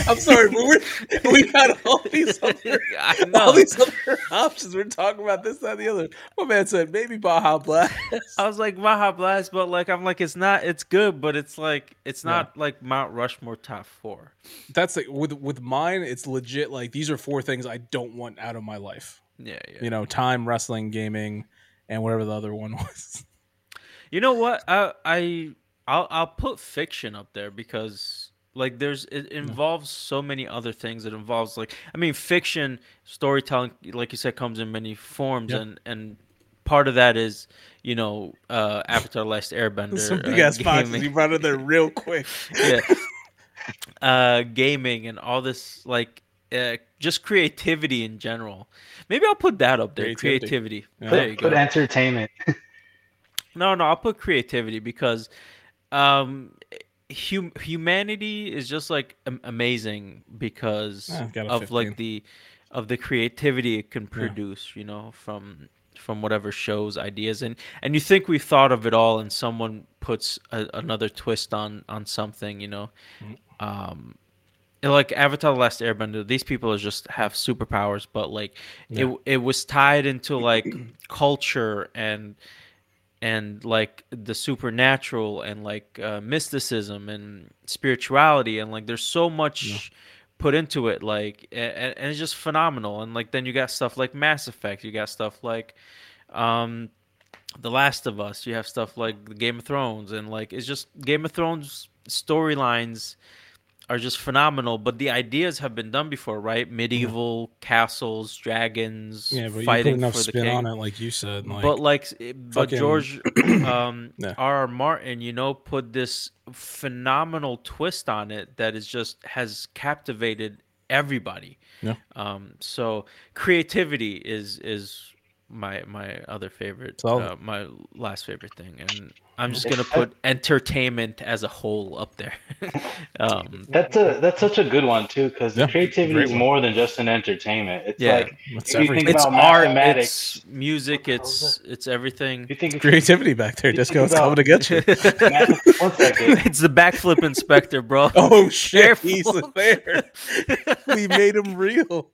I'm sorry, but we're, we got all these other I know. all these other options. We're talking about this, that, and the other. My man said maybe Baja Blast. I was like Baja Blast, but like I'm like it's not. It's good, but it's like it's not yeah. like Mount Rushmore top four. That's like with with mine. It's legit. Like these are four things I don't want out of my life. Yeah, yeah. You know, time, wrestling, gaming, and whatever the other one was. You know what? I I I'll, I'll put fiction up there because. Like there's, it involves so many other things. It involves like, I mean, fiction, storytelling, like you said, comes in many forms, yep. and and part of that is, you know, uh, Avatar: Last Airbender. Some big ass boxes you brought in there real quick. Yeah, uh, gaming and all this like uh, just creativity in general. Maybe I'll put that up there. Creativity. creativity. Yeah. Put, there you go. Put entertainment. no, no, I'll put creativity because um, hum- humanity is just like am- amazing because yeah, of fifteen. Like the of the creativity it can produce. Yeah. You know, from from whatever shows, ideas, and and you think we've thought of it all, and someone puts a, another twist on on something. You know. Mm-hmm. Um, like Avatar the Last Airbender, these people are just have superpowers, but like yeah. it it was tied into like culture and and like the supernatural and like uh, mysticism and spirituality, and like there's so much yeah. put into it, like and, and it's just phenomenal. And like then you got stuff like Mass Effect, you got stuff like um The Last of Us, you have stuff like Game of Thrones, and like it's just Game of Thrones storylines are just phenomenal, but the ideas have been done before, right? Medieval yeah. castles, dragons, yeah, but fighting you put enough for the spin king. On it, like you said. Like, but like, fucking... but George um, yeah. R R. Martin, you know, put this phenomenal twist on it that is just has captivated everybody. Yeah. Um. So creativity is is my my other favorite, uh, my last favorite thing, and I'm just gonna put entertainment as a whole up there. um, that's a that's such a good one too, because yeah, creativity is more than just an entertainment. It's yeah. like it's if you think it's about art, it's music, it's it's everything. You think creativity back there, Disco? It's coming to get you. One second, it's the backflip inspector, bro. Oh shit, careful. He's there. We made him real.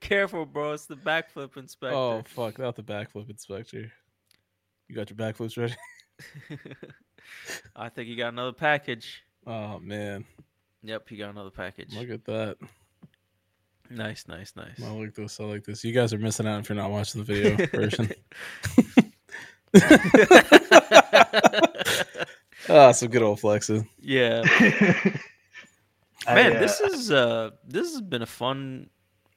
Careful, bro. It's the backflip inspector. Oh fuck, not the backflip inspector. You got your backflips ready? I think you got another package. Oh man. Yep, you got another package. Look at that. Nice, nice, nice. I like this. I like this. You guys are missing out if you're not watching the video version. Ah, oh, some good old flexing. Yeah. Man, I, uh... this is uh, this has been a fun,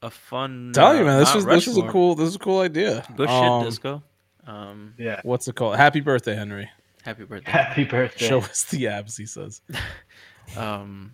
a fun. Tell you, uh, man, this was this is a cool, this is a cool idea. Good um, shit, Disco. Um, yeah. What's it called? Happy birthday, Henry. Happy birthday. Happy birthday. Show us the abs, he says. um,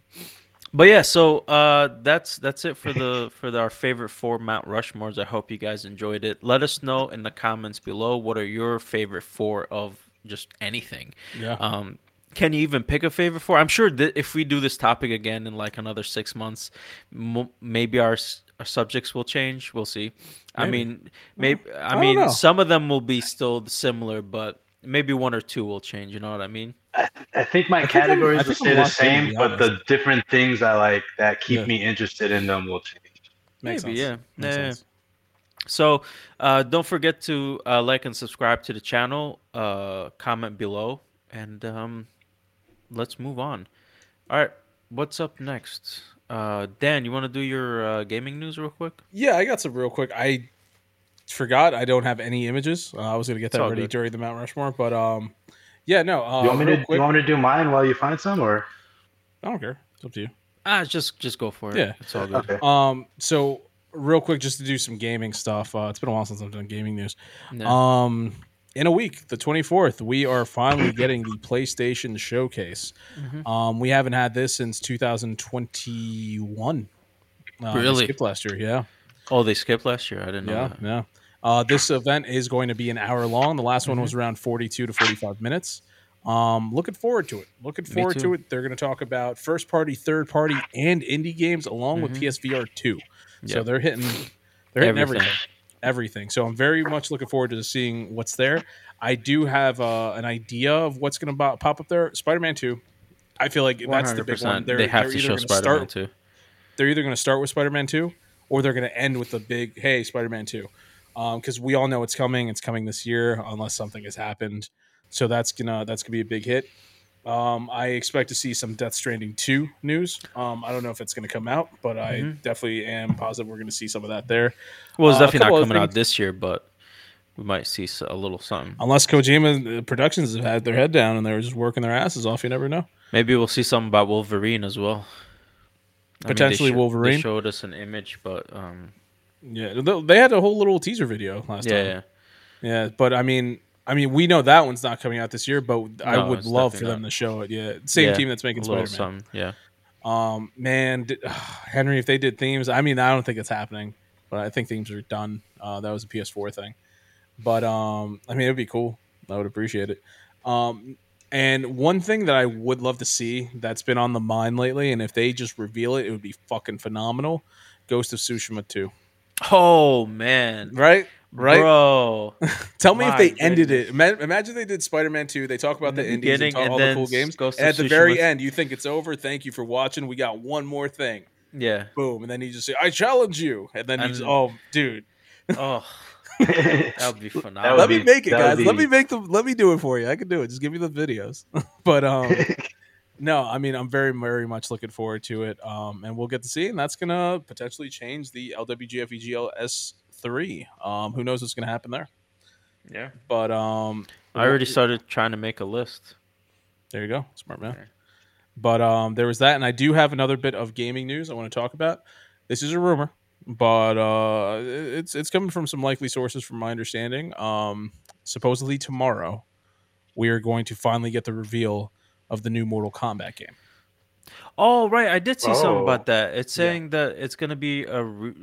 but yeah, so uh, that's that's it for the for the, our favorite four Mount Rushmores. I hope you guys enjoyed it. Let us know in the comments below what are your favorite four of just anything. Yeah. Um, can you even pick a favorite four? I'm sure that if we do this topic again in like another six months, m- maybe our Our subjects will change. We'll see. Maybe. I mean, maybe. I, I mean, some of them will be still similar, but maybe one or two will change. You know what I mean? I, I think my I categories think will stay the same, to but the different things I like that keep yeah. me interested in them will change. Makes maybe, sense. yeah. Makes yeah. Sense. So, uh, don't forget to uh, like and subscribe to the channel. Uh, comment below, and um, let's move on. All right, what's up next? Uh, Dan, you want to do your uh, gaming news real quick? Yeah, I got some real quick. I forgot I don't have any images. Uh, I was going to get that ready good. during the Mount Rushmore, but um, yeah, no. Uh, you, want me to, you want me to do mine while you find some, or? I don't care. It's up to you. Ah, just just go for it. Yeah. It's all good. Okay. Um, so, real quick, just to do some gaming stuff. Uh, it's been a while since I've done gaming news. No. Um, in a week, the twenty-fourth, we are finally getting the PlayStation Showcase. Mm-hmm. Um, we haven't had this since two thousand twenty-one. Uh, really? They skipped last year, yeah. Oh, they skipped last year? I didn't know yeah, that. Yeah, uh, this event is going to be an hour long. The last mm-hmm. one was around forty-two to forty-five minutes. Um, looking forward to it. Looking forward to it. They're going to talk about first-party, third-party, and indie games along mm-hmm. with P S V R two. Yep. So they're hitting, they're hitting everything. everything. everything. So I'm very much looking forward to seeing what's there. I do have uh, an idea of what's going to bo- pop up there. Spider-Man two. I feel like one hundred percent. That's the big one. They're, they have to show Spider-Man start, two. They're either going to start with Spider-Man two or they're going to end with the big, hey, Spider-Man two. Because um, we all know it's coming. It's coming this year unless something has happened. So that's gonna that's gonna be a big hit. Um, I expect to see some Death Stranding two news. Um, I don't know if it's going to come out, but I mm-hmm. definitely am positive we're going to see some of that there. Well, it's uh, definitely not coming things. out this year, but we might see a little something. Unless Kojima Productions have had their head down and they're just working their asses off, you never know. Maybe we'll see something about Wolverine as well. Potentially I mean, they sh- Wolverine. They showed us an image, but... Um... Yeah, they had a whole little teaser video last yeah, time. Yeah, yeah. But I mean... I mean, we know that one's not coming out this year, but no, I would love for them not. to show it. Yeah, same yeah, team that's making Spider-Man. Some, yeah. Um, man, did, uh, Henry, if they did themes, I mean, I don't think it's happening, but I think themes are done. Uh, that was a P S four thing. But, um, I mean, it'd be cool. I would appreciate it. Um, and one thing that I would love to see that's been on the mind lately, and if they just reveal it, it would be fucking phenomenal. Ghost of Tsushima two. Oh, man. Right? Right? Bro. Tell me if they goodness. ended it. Imagine they did Spider-Man two. They talk about the, the indies and talk all the cool games. And at the very end, you think it's over. Thank you for watching. We got one more thing. Yeah. Boom. And then you just say, I challenge you. And then you just, oh, dude. Oh. That would be phenomenal. Let me make it, guys. Let me make them. Let me do it for you. I can do it. Just give me the videos. But um, no, I mean, I'm very, very much looking forward to it. Um, and we'll get to see. And that's gonna potentially change the L W G F E G L S three. Um, who knows what's gonna happen there? Yeah. But um, I already started trying to make a list. There you go, smart man. Right. But um, there was that, and I do have another bit of gaming news I want to talk about. This is a rumor. But uh, it's it's coming from some likely sources, from my understanding. Um, supposedly tomorrow, we are going to finally get the reveal of the new Mortal Kombat game. Oh, right. I did see oh. something about that. It's saying yeah. that it's going to be a... Re-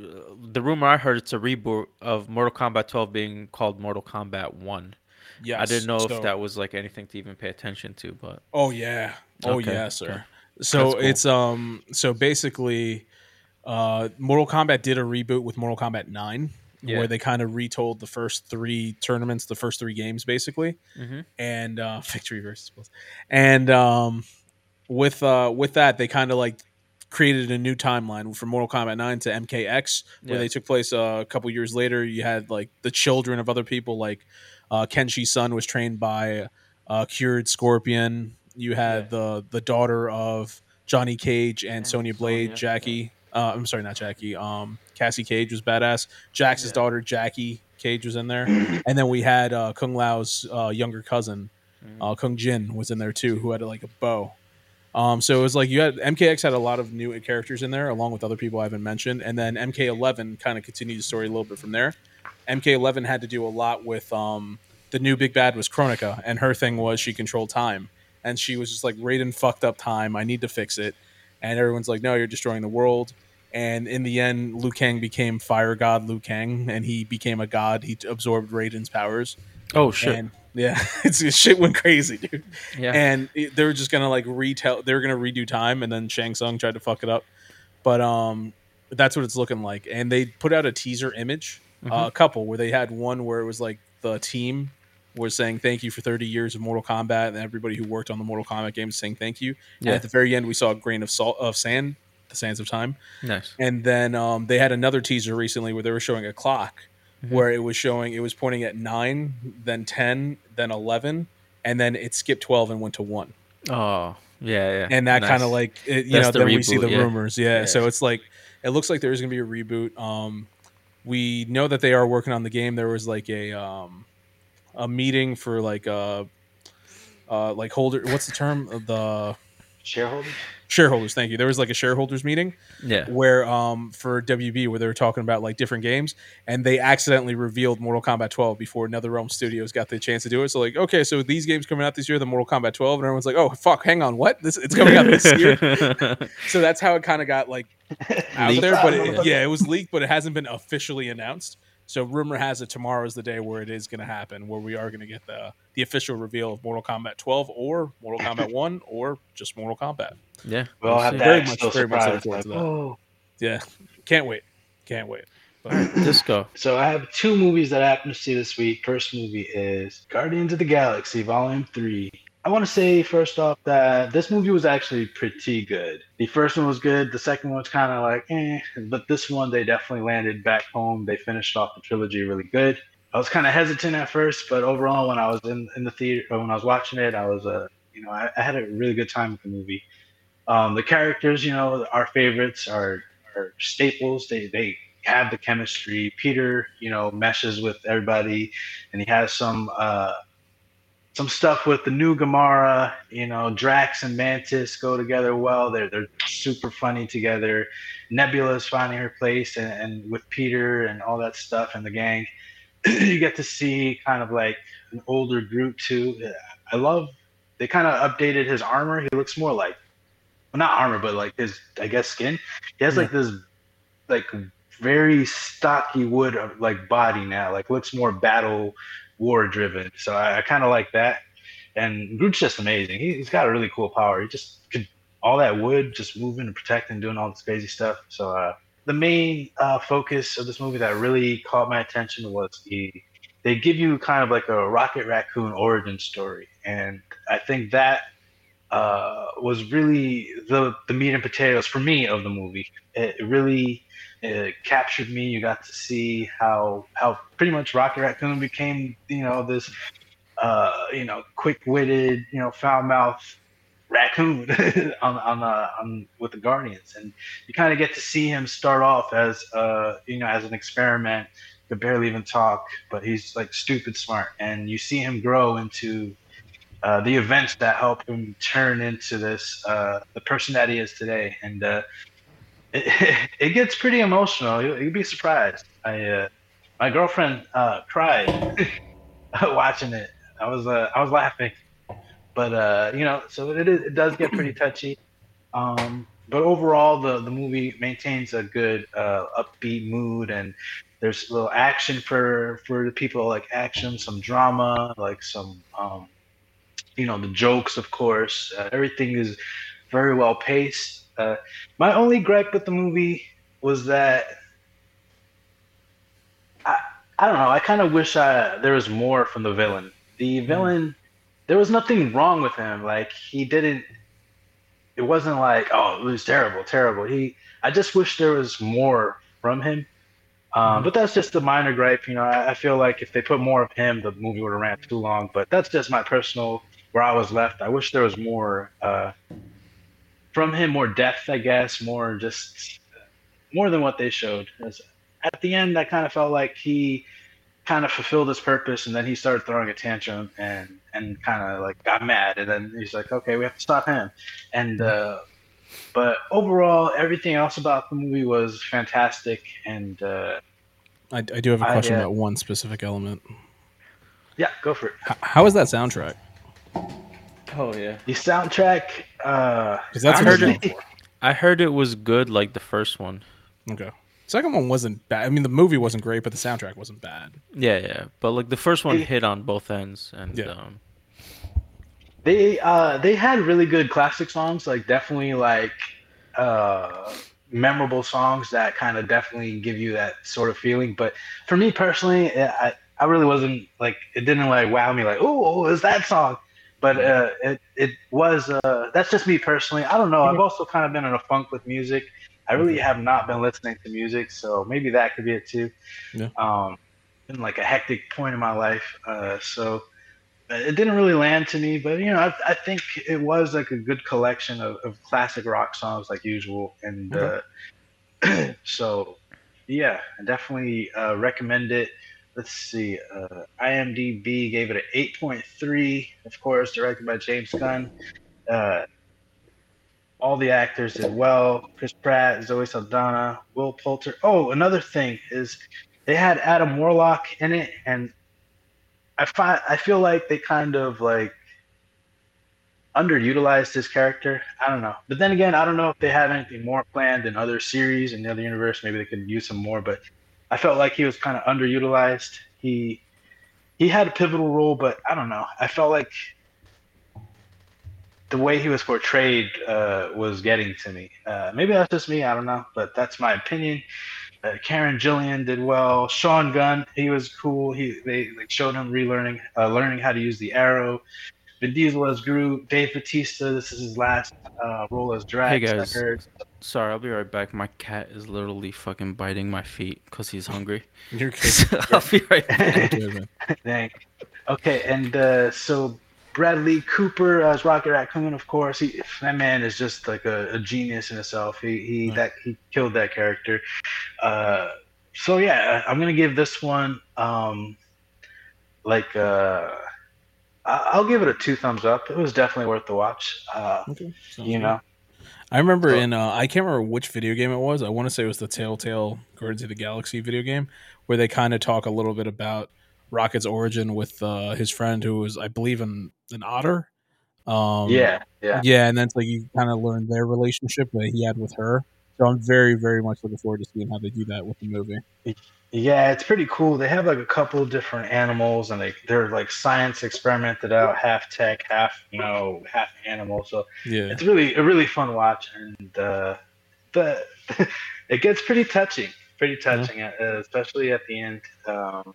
the rumor I heard, it's a reboot of Mortal Kombat twelve being called Mortal Kombat one. Yes. I didn't know so. if that was like anything to even pay attention to. But Oh, yeah. Oh, okay. yeah, sir. Okay. So cool. it's um. So basically... Uh, Mortal Kombat did a reboot with Mortal Kombat nine, yeah. where they kind of retold the first three tournaments, the first three games, basically, mm-hmm. and uh, victory versus blows. And um, with uh, with that, they kind of like created a new timeline from Mortal Kombat nine to M K X, where yeah. they took place uh, a couple years later. You had like the children of other people, like uh, Kenshi's son was trained by uh, Cured Scorpion. You had yeah. the the daughter of Johnny Cage and yeah. Sonya Blade, Sonya. Jackie. Uh, I'm sorry, not Jackie. Um, Cassie Cage was badass. Jax's yeah. daughter, Jackie Cage, was in there. And then we had uh, Kung Lao's uh, younger cousin, uh, Kung Jin, was in there too, who had like a bow. Um, so it was like you had M K X had a lot of new characters in there, along with other people I haven't mentioned. And then M K eleven kind of continued the story a little bit from there. M K eleven had to do a lot with um, the new big bad was Kronika, and her thing was she controlled time. And she was just like, Raiden fucked up time. I need to fix it. And everyone's like, no, you're destroying the world. And in the end, Liu Kang became Fire God Liu Kang, and he became a god. He absorbed Raiden's powers. Oh, shit. And yeah, it's shit went crazy, dude. Yeah. And it, they were just going to like retell, they were going to redo time, and then Shang Tsung tried to fuck it up. But um, that's what it's looking like. And they put out a teaser image, mm-hmm. uh, a couple, where they had one where it was like the team was saying thank you for thirty years of Mortal Kombat, and everybody who worked on the Mortal Kombat games saying thank you. Yeah. And at the very end, we saw a grain of salt of sand, the sands of time. Nice. And then um, they had another teaser recently where they were showing a clock, mm-hmm. where it was showing it was pointing at nine, then ten, then eleven, and then it skipped twelve and went to one. Oh, yeah, yeah. And that nice. kind of like it, you That's know the then reboot, we see the yeah. rumors, yeah. yeah. So it's like it looks like there is going to be a reboot. Um, we know that they are working on the game. There was like a um. a meeting for like uh uh like holder what's the term the shareholders shareholders thank you there was like a shareholders meeting yeah where um for W B where they were talking about like different games, and they accidentally revealed Mortal Kombat twelve before NetherRealm Studios got the chance to do it. So like, okay, so these games coming out this year, the Mortal Kombat twelve, and everyone's like, oh fuck, hang on, what, this it's coming out this year? So that's how it kind of got like out there, but it, yeah it was leaked, but it hasn't been officially announced. So rumor has it tomorrow is the day where it is going to happen, where we are going to get the the official reveal of Mortal Kombat twelve or Mortal Kombat one or just Mortal Kombat. Yeah. Well, I'll have that. Very much, so very much looking forward to that. Oh. Yeah. Can't wait. Can't wait. All right, Disco. So I have two movies that I happen to see this week. First movie is Guardians of the Galaxy Volume three. I want to say first off that this movie was actually pretty good. The first one was good. The second one was kind of like, eh. But this one, they definitely landed back home. They finished off the trilogy really good. I was kind of hesitant at first, but overall, when I was in, in the theater, when I was watching it, I was, uh, you know, I, I had a really good time with the movie. Um, the characters, you know, our favorites are, are staples. They they have the chemistry. Peter, you know, meshes with everybody, and he has some. Uh, Some stuff with the new Gamora, you know, Drax and Mantis go together well. They're they're super funny together. Nebula's finding her place, and, and with Peter and all that stuff and the gang, you get to see kind of like an older group too. I love they kind of updated his armor. He looks more like well, not armor, but like his, I guess, skin. He has yeah. like this, like very stocky wood like body now. Like looks more battle war driven. So I, I kind of like that. And Groot's just amazing. He, he's got a really cool power. He just could all that wood, just moving and protecting, doing all this crazy stuff. So uh, the main uh, focus of this movie that really caught my attention was the. They give you kind of like a Rocket Raccoon origin story. And I think that uh, was really the the meat and potatoes for me of the movie. It really it captured me. You got to see how how pretty much Rocket Raccoon became, you know, this, uh, you know, quick-witted, you know, foul-mouthed raccoon on on, uh, on with the Guardians. And you kind of get to see him start off as, uh, you know, as an experiment. Could barely even talk, but he's like stupid smart, and you see him grow into uh, the events that help him turn into this uh, the person that he is today. And uh, it, it gets pretty emotional. You'll, you'll be surprised. I uh, my girlfriend uh, cried watching it. I was uh, I was laughing, but uh, you know, so it is, it does get pretty touchy. Um, but overall, the the movie maintains a good uh, upbeat mood and. There's a little action for, for the people, like action, some drama, like some, um, you know, the jokes, of course. Uh, everything is very well paced. Uh, my only gripe with the movie was that, I I don't know, I kind of wish I, there was more from the villain. The villain, there was nothing wrong with him. Like, he didn't, it wasn't like, oh, it was terrible, terrible. He, I just wish there was more from him. Um, but that's just a minor gripe, you know. I, I feel like if they put more of him, the movie would have ran too long. But that's just my personal where I was left. I wish there was more uh, from him, more depth, I guess, more just more than what they showed. At the end, I kind of felt like he kind of fulfilled his purpose, and then he started throwing a tantrum and and kind of like got mad, and then he's like, "Okay, we have to stop him." And uh, but overall, everything else about the movie was fantastic, and uh, I, I do have a question I, uh, about one specific element. Yeah, go for it. H- how is that soundtrack? Oh yeah, the soundtrack. Uh, that's I heard it. I heard it was good, like the first one. Okay, second one wasn't bad. I mean, the movie wasn't great, but the soundtrack wasn't bad. Yeah, yeah, but like the first one it, hit on both ends, and yeah. um They uh, they had really good classic songs, like definitely like uh, memorable songs that kind of definitely give you that sort of feeling. But for me personally, I, I really wasn't like it didn't like wow me like oh is that song, but uh, it it was uh, that's just me personally. I don't know. I've also kind of been in a funk with music. I really have not been listening to music, so maybe that could be it too. Yeah. Um, been like a hectic point in my life, uh, so. It didn't really land to me, but, you know, I, I think it was like a good collection of, of classic rock songs like usual. And mm-hmm. uh, so, yeah, I definitely uh, recommend it. Let's see. Uh, IMDb gave it an eight point three, of course, directed by James Gunn. Uh, all the actors did well. Chris Pratt, Zoe Saldana, Will Poulter. Oh, another thing is they had Adam Warlock in it, and I find I feel like they kind of like underutilized his character. I don't know, but then again, I don't know if they have anything more planned in other series in the other universe. Maybe they could use him more, but I felt like he was kind of underutilized. He he had a pivotal role, but I don't know. I felt like the way he was portrayed uh, was getting to me. Uh, maybe that's just me. I don't know, but that's my opinion. Uh, Karen Gillian did well. Sean Gunn, he was cool. He they like showed him relearning, uh, learning how to use the arrow. Vin Diesel as Groot. Dave Bautista, this is his last uh, role as Drax. Hey guys, I heard. Sorry, I'll be right back. My cat is literally fucking biting my feet because he's hungry. You're kidding. I'll be right back. Thanks. Okay, and uh, so Bradley Cooper as Rocket Raccoon, of course. He, that man is just like a, a genius in itself. He he right. that he killed that character. Uh, so yeah, I'm gonna give this one um, like uh, I'll give it a two thumbs up. It was definitely worth the watch. Uh, okay. Sounds you know, good. I remember so, in uh, I can't remember which video game it was. I want to say it was the Telltale Guardians of the Galaxy video game where they kind of talk a little bit about Rocket's origin with uh, his friend who was, I believe, an, an otter, Um, yeah, yeah, yeah. And then it's like you kind of learn their relationship that he had with her. So I'm very, very much looking forward to seeing how they do that with the movie. Yeah, it's pretty cool. They have like a couple of different animals, and they they're like science experimented out, half tech, half you know, half animal. So yeah, it's really a really fun watch, and uh, the it gets pretty touching, pretty touching, yeah. especially at the end. Um,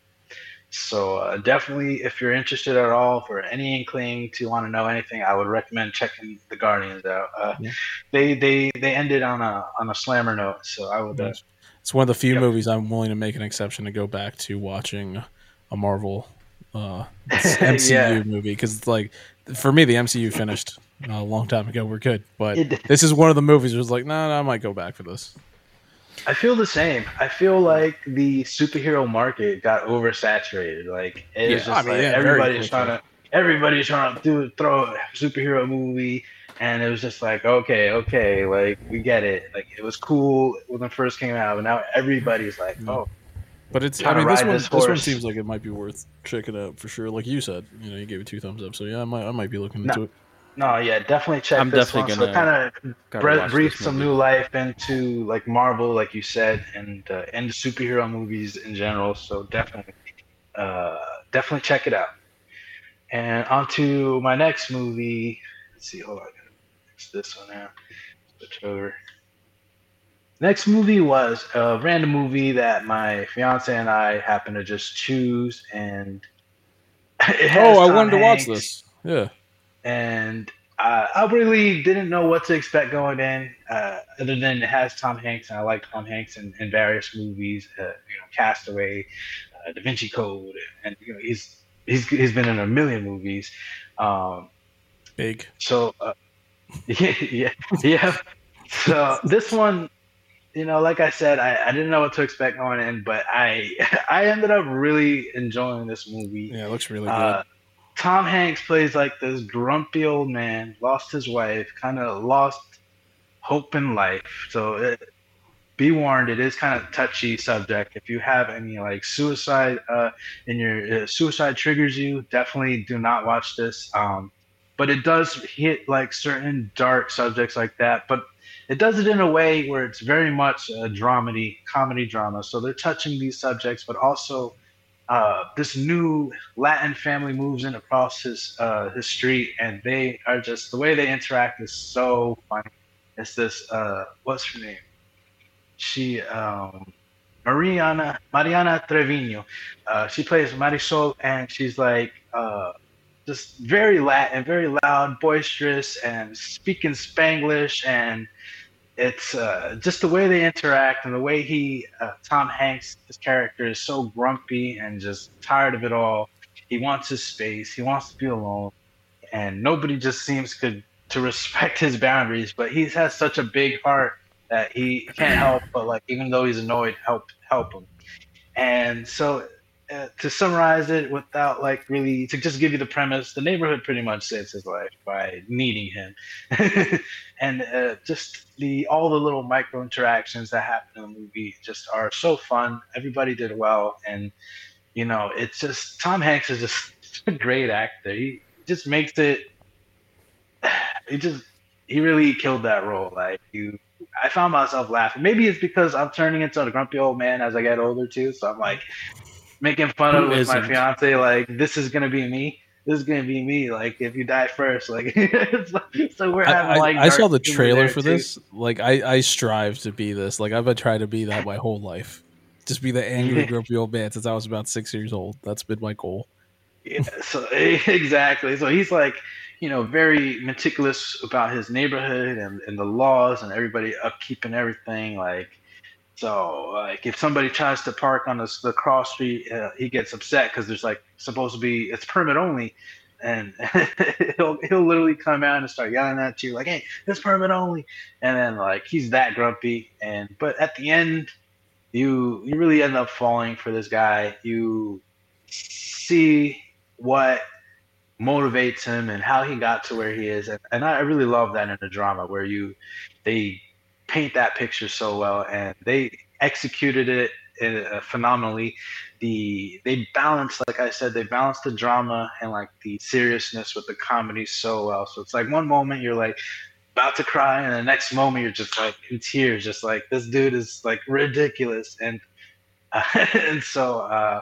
So uh, definitely, if you're interested at all for any inkling to want to know anything, I would recommend checking the Guardians out. Uh, yeah. They they they ended on a on a slammer note, so I would. Uh, it's one of the few yep. movies I'm willing to make an exception to go back to watching a Marvel uh, M C U yeah. movie, because like for me the M C U finished a long time ago. We're good, but it, this is one of the movies where it's like, no, nah, nah, I might go back for this. I feel the same. I feel like the superhero market got oversaturated. Like it's yeah, just I mean, like yeah, everybody's trying to everybody's trying to do, throw a superhero movie, and it was just like okay, okay, like we get it. Like it was cool when it first came out, but now everybody's like, oh. But it's I mean this one this, this one seems like it might be worth checking out for sure. Like you said, you know, you gave it two thumbs up, so yeah, I might I might be looking into no. it. No, yeah, definitely check I'm this definitely one. Gonna, so kind of breathe some new life into like Marvel, like you said, and uh, and superhero movies in general. So definitely, uh, definitely check it out. And on to my next movie. Let's see, hold on, it's this one now. Switch over. Next movie was a random movie that my fiance and I happened to just choose, and it has oh, Tom I wanted Hanks. To watch this. Yeah. And uh, I really didn't know what to expect going in, uh, other than it has Tom Hanks, and I like Tom Hanks in, in various movies, uh, you know, Castaway, uh, Da Vinci Code, and you know he's he's he's been in a million movies. Um, Big. So uh, yeah, yeah, yeah. So this one, you know, like I said, I, I didn't know what to expect going in, but I I ended up really enjoying this movie. Yeah, it looks really good. Uh, Tom Hanks plays like this grumpy old man, lost his wife, kind of lost hope in life. So it, be warned, it is kind of touchy subject. If you have any like suicide uh, in your uh, suicide triggers you, definitely do not watch this. Um, but it does hit like certain dark subjects like that. But it does it in a way where it's very much a dramedy, comedy drama. So they're touching these subjects, but also. Uh, this new Latin family moves in across his uh, his street, and they are just the way they interact is so funny. It's this uh, what's her name? She um, Mariana Mariana Trevino. Uh, she plays Marisol, and she's like uh, just very Latin, very loud, boisterous, and speaking Spanglish, and it's uh, just the way they interact, and the way he, uh, Tom Hanks, his character is so grumpy and just tired of it all. He wants his space. He wants to be alone, and nobody just seems could, to respect his boundaries. But he has such a big heart that he can't help but like, even though he's annoyed, help help him. And so, uh, to summarize it without like really to just give you the premise, the neighborhood pretty much saves his life by needing him. And uh, just the all the little micro interactions that happen in the movie just are so fun. Everybody did well, and you know it's just Tom Hanks is just a great actor. He just makes it. He just he really killed that role. Like you, I found myself laughing. Maybe it's because I'm turning into a grumpy old man as I get older too. So I'm like making fun Who of it with my fiance. Like this is gonna be me. This is gonna be me. Like, if you die first, like, so we're having I, like. I saw the trailer for too. This. Like, I, I strive to be this. Like, I've been trying to be that my whole life. Just be the angry, grumpy old man since I was about six years old. That's been my goal. Yeah. So exactly. So he's like, you know, very meticulous about his neighborhood and, and the laws and everybody upkeeping everything. Like, so like if somebody tries to park on the, the cross street, uh, he gets upset because there's like supposed to be it's permit only, and he'll he'll literally come out and start yelling at you like, hey, it's permit only, and then like he's that grumpy. And but at the end, you you really end up falling for this guy. You see what motivates him and how he got to where he is, and and I really love that in a drama where you they. paint that picture so well, and they executed it uh, phenomenally. The they balance, like I said, they balance the drama and like the seriousness with the comedy so well. So it's like one moment you're like about to cry, and the next moment you're just like in tears, just like this dude is like ridiculous. And uh, and so uh,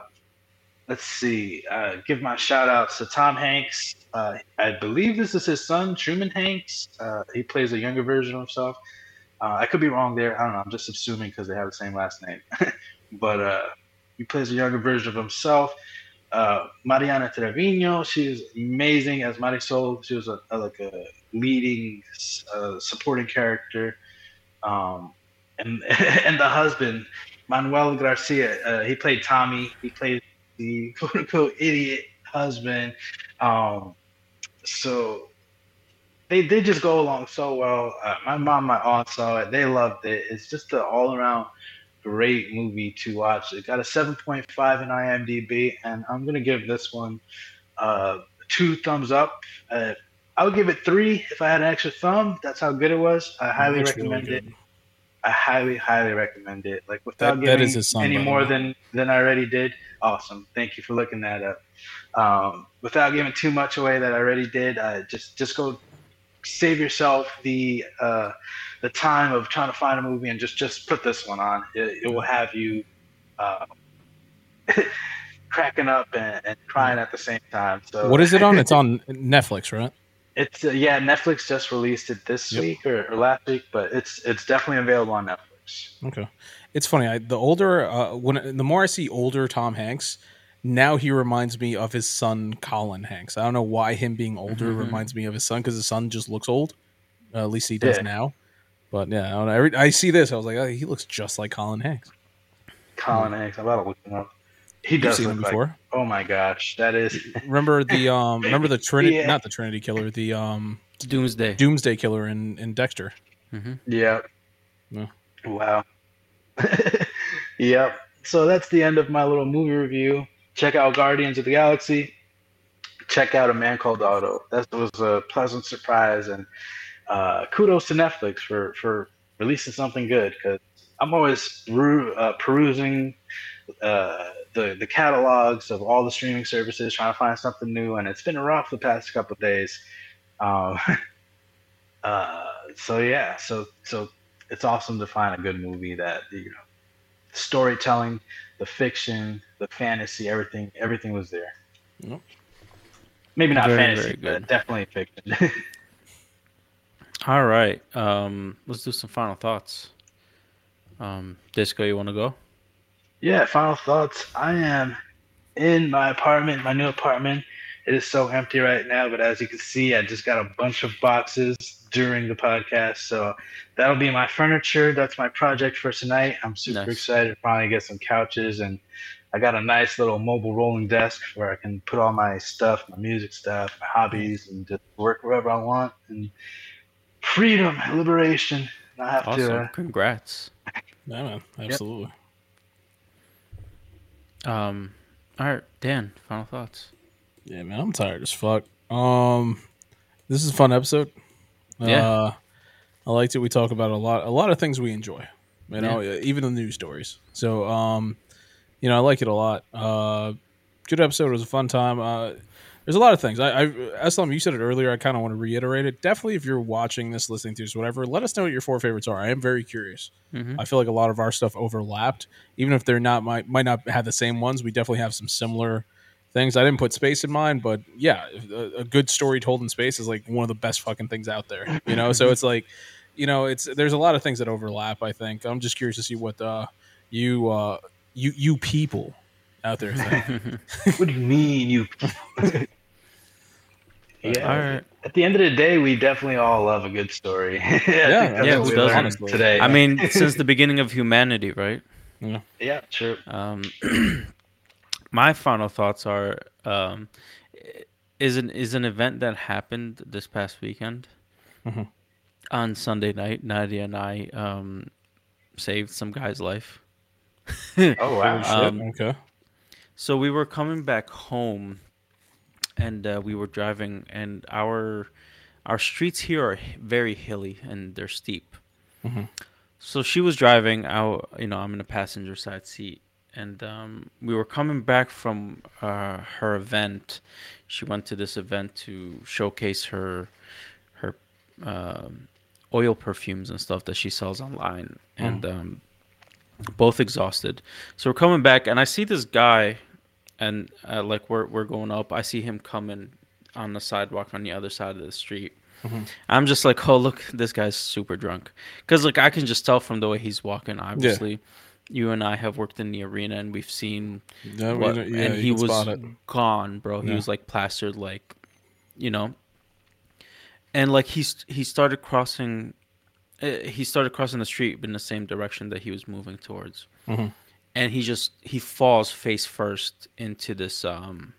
let's see, uh, give my shout outs to Tom Hanks. Uh, I believe this is his son, Truman Hanks. Uh, he plays a younger version of himself. Uh, I could be wrong there. I don't know. I'm just assuming because they have the same last name. But uh, he plays a younger version of himself. Uh, Mariana Trevino, she is amazing as Marisol. She was a, a, like a leading uh, supporting character. Um, and and the husband, Manuel Garcia, uh, he played Tommy. He played the quote-unquote idiot husband. Um, so... They they just go along so well. Uh, my mom, my aunt saw it. They loved it. It's just an all-around great movie to watch. It got a seven point five in IMDb, and I'm going to give this one uh, two thumbs up. Uh, I would give it three if I had an extra thumb. That's how good it was. I highly That's recommend really it. I highly, highly recommend it. Like without that, giving that song, any more than, than I already did. Awesome. Thank you for looking that up. Um, without giving too much away that I already did, uh, just, just go... Save yourself the uh, the time of trying to find a movie and just, just put this one on. It, it will have you uh, cracking up and, and crying at the same time. So what is it on? It's on Netflix, right? It's uh, yeah, Netflix just released it this yep. week or, or last week, but it's it's definitely available on Netflix. Okay, it's funny. I, the older uh, when the more I see older Tom Hanks. Now he reminds me of his son, Colin Hanks. I don't know why him being older mm-hmm. reminds me of his son, because his son just looks old. Uh, at least he does yeah. now. But yeah, I, don't know. I, re- I see this. I was like, oh, he looks just like Colin Hanks. Colin mm-hmm. Hanks. I'm about to look him up. He does look him before. Like, oh my gosh, that is. remember the um, remember the Trinity, yeah. not the Trinity Killer, the um, Doomsday Doomsday Killer in in Dexter. Mm-hmm. Yeah. yeah. Wow. yep. So that's the end of my little movie review. Check out Guardians of the Galaxy. Check out A Man Called Otto. That was a pleasant surprise, and uh, kudos to Netflix for, for releasing something good. Because I'm always ru- uh, perusing uh, the the catalogs of all the streaming services, trying to find something new, and it's been rough the past couple of days. Um, uh, so yeah, so so it's awesome to find a good movie that you know. Storytelling, the fiction, the fantasy, everything everything was there. Yep. Maybe not very, fantasy, very but definitely fiction. All right. Um, let's do some final thoughts. Um, Disco, you want to go? Yeah, final thoughts. I am in my apartment, my new apartment. It is so empty right now, but as you can see, I just got a bunch of boxes during the podcast. So that'll be my furniture. That's my project for tonight. I'm super nice. excited to finally get some couches. And I got a nice little mobile rolling desk where I can put all my stuff, my music stuff, my hobbies, and just work wherever I want. And freedom, liberation. I have awesome. to. Uh... Congrats. Yeah, man. Absolutely. Yep. Um. All right, Dan, final thoughts. Yeah, man, I'm tired as fuck. Um, this is a fun episode. Yeah, uh, I liked it. We talk about a lot, a lot of things we enjoy. You know, yeah. even the news stories. So, um, you know, I like it a lot. Uh, good episode. It was a fun time. Uh, there's a lot of things. I, I Aslam, you said it earlier. I kind of want to reiterate it. Definitely, if you're watching this, listening to this, whatever, let us know what your four favorites are. I am very curious. Mm-hmm. I feel like a lot of our stuff overlapped, even if they're not might might not have the same ones. We definitely have some similar. Things I didn't put space in mine, but yeah, a, a good story told in space is like one of the best fucking things out there, you know. So it's like, you know, it's there's a lot of things that overlap. I think I'm just curious to see what uh, you uh, you you people out there think. What do you mean, you? Yeah. All right. At the end of the day, we definitely all love a good story. yeah, yeah, yeah we doesn't today. I mean, since the beginning of humanity, right? Yeah. Yeah. True. Um, my final thoughts are um, is an is an event that happened this past weekend mm-hmm. on Sunday night. Nadia and I um, saved some guy's life. Oh wow! um, okay. So we were coming back home, and uh, we were driving, and our our streets here are very hilly and they're steep. Mm-hmm. So she was driving. I, you know, I'm in a passenger side seat. and um, we were coming back from uh, her event. She went to this event to showcase her her uh, oil perfumes and stuff that she sells online, and mm. um, both exhausted. So we're coming back, and I see this guy, and uh, like we're we're going up. I see him coming on the sidewalk on the other side of the street. Mm-hmm. I'm just like, oh look, this guy's super drunk, because like I can just tell from the way he's walking. Obviously, yeah. You and I have worked in the arena, and we've seen. The arena, what, yeah, and he was gone, bro. He yeah. was like plastered, like, you know. And like he's he started crossing, uh, he started crossing the street in the same direction that he was moving towards, mm-hmm. and he just he falls face first into this um,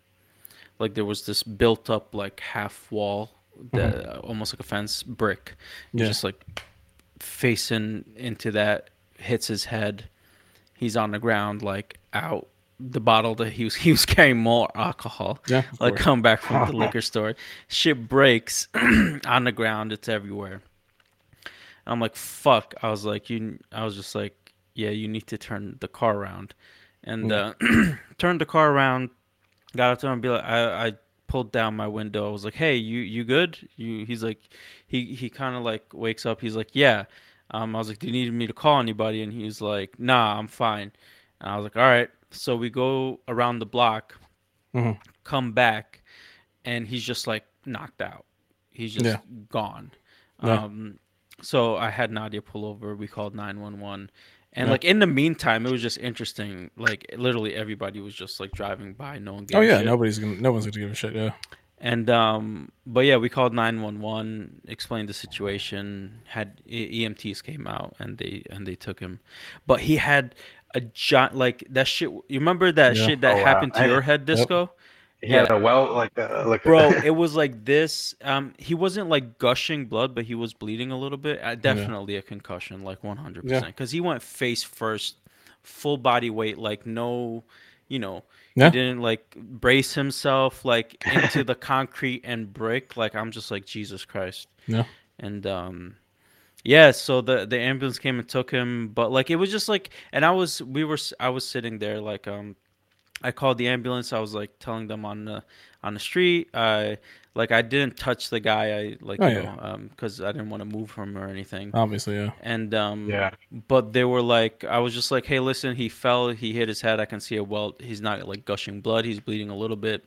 like there was this built up like half wall. That mm-hmm. almost like a fence brick, yeah. just like facing into that, hits his head. He's on the ground, like out the bottle that he was he was carrying more alcohol. Yeah, like course. Come back from the liquor store, shit breaks on the ground. It's everywhere. And I'm like, fuck. I was like, you. I was just like, yeah, you need to turn the car around, and yeah. uh, turned the car around. Got up to him and be like, I. I pulled down my window. I was like, hey, you you good? You he's like he he kind of like wakes up. He's like, yeah. um I was like, do you need me to call anybody? And he was like, nah, I'm fine. And I was like, all right. So we go around the block, mm-hmm. come back, and he's just like knocked out. He's just yeah. gone. yeah. Um so I had Nadia pull over. We called nine one one. And, yeah. like, in the meantime, it was just interesting. Like, literally everybody was just, like, driving by. No one gave oh, yeah, a shit. Nobody's gonna, no one's going to give a shit, yeah. And, um, but, yeah, we called nine one one, explained the situation, had E M Ts came out, and they and they took him. But he had a giant, like, that shit. You remember that yeah. shit that oh, wow. happened to I, your head, Disco? Yep. He yeah. had a well, like, uh, like bro, it was like this. Um, he wasn't like gushing blood, but he was bleeding a little bit. Uh, definitely yeah. a concussion, like one hundred percent. Because he went face first, full body weight, like no, you know, yeah. he didn't like brace himself like into the concrete and brick. Like I'm just like Jesus Christ. Yeah. And um, yeah. So the the ambulance came and took him, but like it was just like, and I was we were I was sitting there like um. I called the ambulance. I was like telling them on the on the street. I like I didn't touch the guy. I like oh, you yeah. know, um because I didn't want to move him or anything. Obviously, yeah. And um yeah. But they were like, I was just like, hey, listen, he fell. He hit his head. I can see a welt. He's not like gushing blood. He's bleeding a little bit,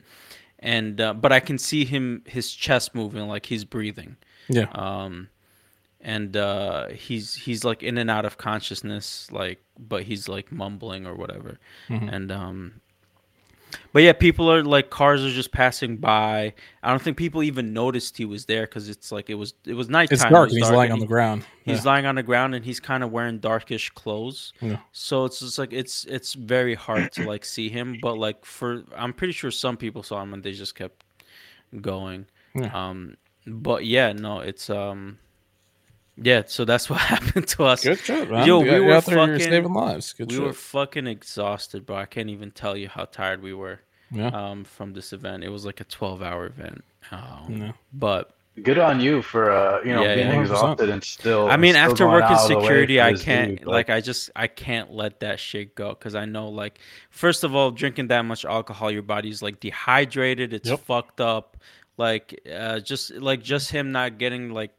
and uh, but I can see him his chest moving like he's breathing. Yeah. Um, and uh, he's he's like in and out of consciousness, like but he's like mumbling or whatever, mm-hmm. and um. But yeah, people are like cars are just passing by. I don't think people even noticed he was there because it's like it was it was nighttime. It's dark. It was he's dark lying on he, the ground. He's yeah. lying on the ground and he's kind of wearing darkish clothes. Yeah. So it's just like it's it's very hard to like see him. But like for I'm pretty sure some people saw him and they just kept going. Yeah. Um. But yeah, no, it's um. Yeah, so that's what happened to us. Good job, man. Yo, we were fucking saving lives. Good we trip. were fucking exhausted, bro. I can't even tell you how tired we were. Yeah. Um, from this event, it was like a twelve-hour event. Um, yeah. But good on you for uh, you know, yeah, being yeah. exhausted and still. I mean, still after working security, I can't dude, but... like I just I can't let that shit go because I know like first of all, drinking that much alcohol, your body's like dehydrated. It's yep. fucked up. Like uh, just like just him not getting like.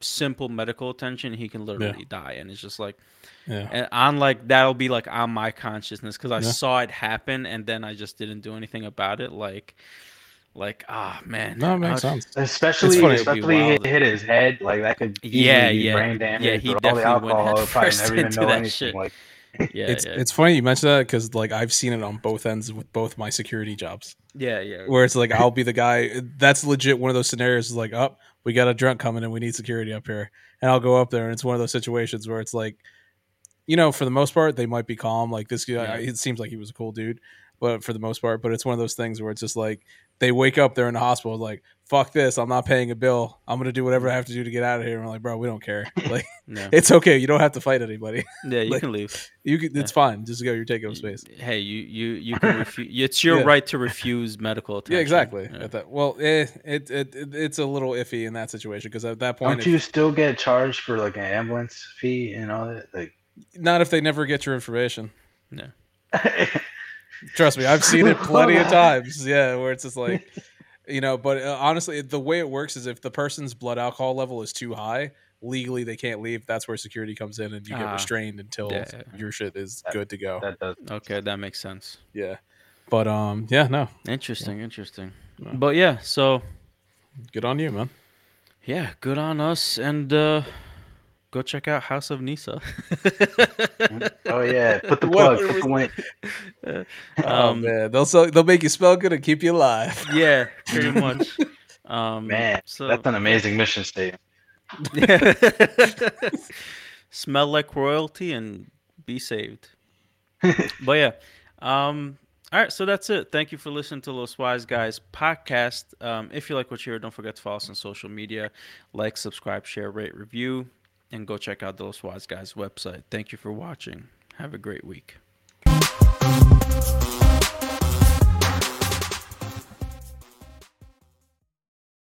Simple medical attention, he can literally yeah. die. And it's just like yeah. and on like that'll be like on my consciousness because I yeah. saw it happen and then I just didn't do anything about it. Like like ah oh, man no, it makes sense. Especially especially he hit his head like that could yeah yeah brain damage yeah he definitely alcohol, went probably never even know anything shit. Like yeah it's, yeah it's funny you mentioned that because like I've seen it on both ends with both my security jobs yeah yeah where it's like I'll be the guy that's legit one of those scenarios is like oh we got a drunk coming and we need security up here and I'll go up there and it's one of those situations where it's like you know for the most part they might be calm like this guy yeah. it seems like he was a cool dude but for the most part but it's one of those things where it's just like they wake up they're in the hospital like fuck this I'm not paying a bill I'm gonna do whatever I have to do to get out of here and I'm like bro we don't care like no. It's okay you don't have to fight anybody yeah you like, can leave you can, it's yeah. fine just go you're taking up space hey you you you can refuse it's your yeah. right to refuse medical attention. yeah exactly yeah. At that, well eh, it, it it it's a little iffy in that situation because at that point don't it, you still get charged for like an ambulance fee and all that like not if they never get your information no Trust me, I've seen it plenty of times. Yeah, where it's just like, you know, but honestly, the way it works is if the person's blood alcohol level is too high, legally they can't leave. That's where security comes in, and you get uh, restrained until yeah, your shit is that, good to go. That does. Okay, that makes sense. Yeah. But, um, yeah, no. Interesting, yeah. interesting. No. But, yeah, so. Good on you, man. Yeah, good on us, and uh, go check out House of Nisa. Oh, yeah. Put the plug, put the link. Um, oh, man. They'll, sell, they'll make you smell good and keep you alive. Yeah, pretty much. Um, man, so, that's an amazing mission statement. Yeah. Smell like royalty and be saved. But, yeah. Um, all right, so that's it. Thank you for listening to Los Wise Guys podcast. Um, if you like what you heard, don't forget to follow us on social media. Like, subscribe, share, rate, review, and go check out the Los Wise Guys website. Thank you for watching. Have a great week.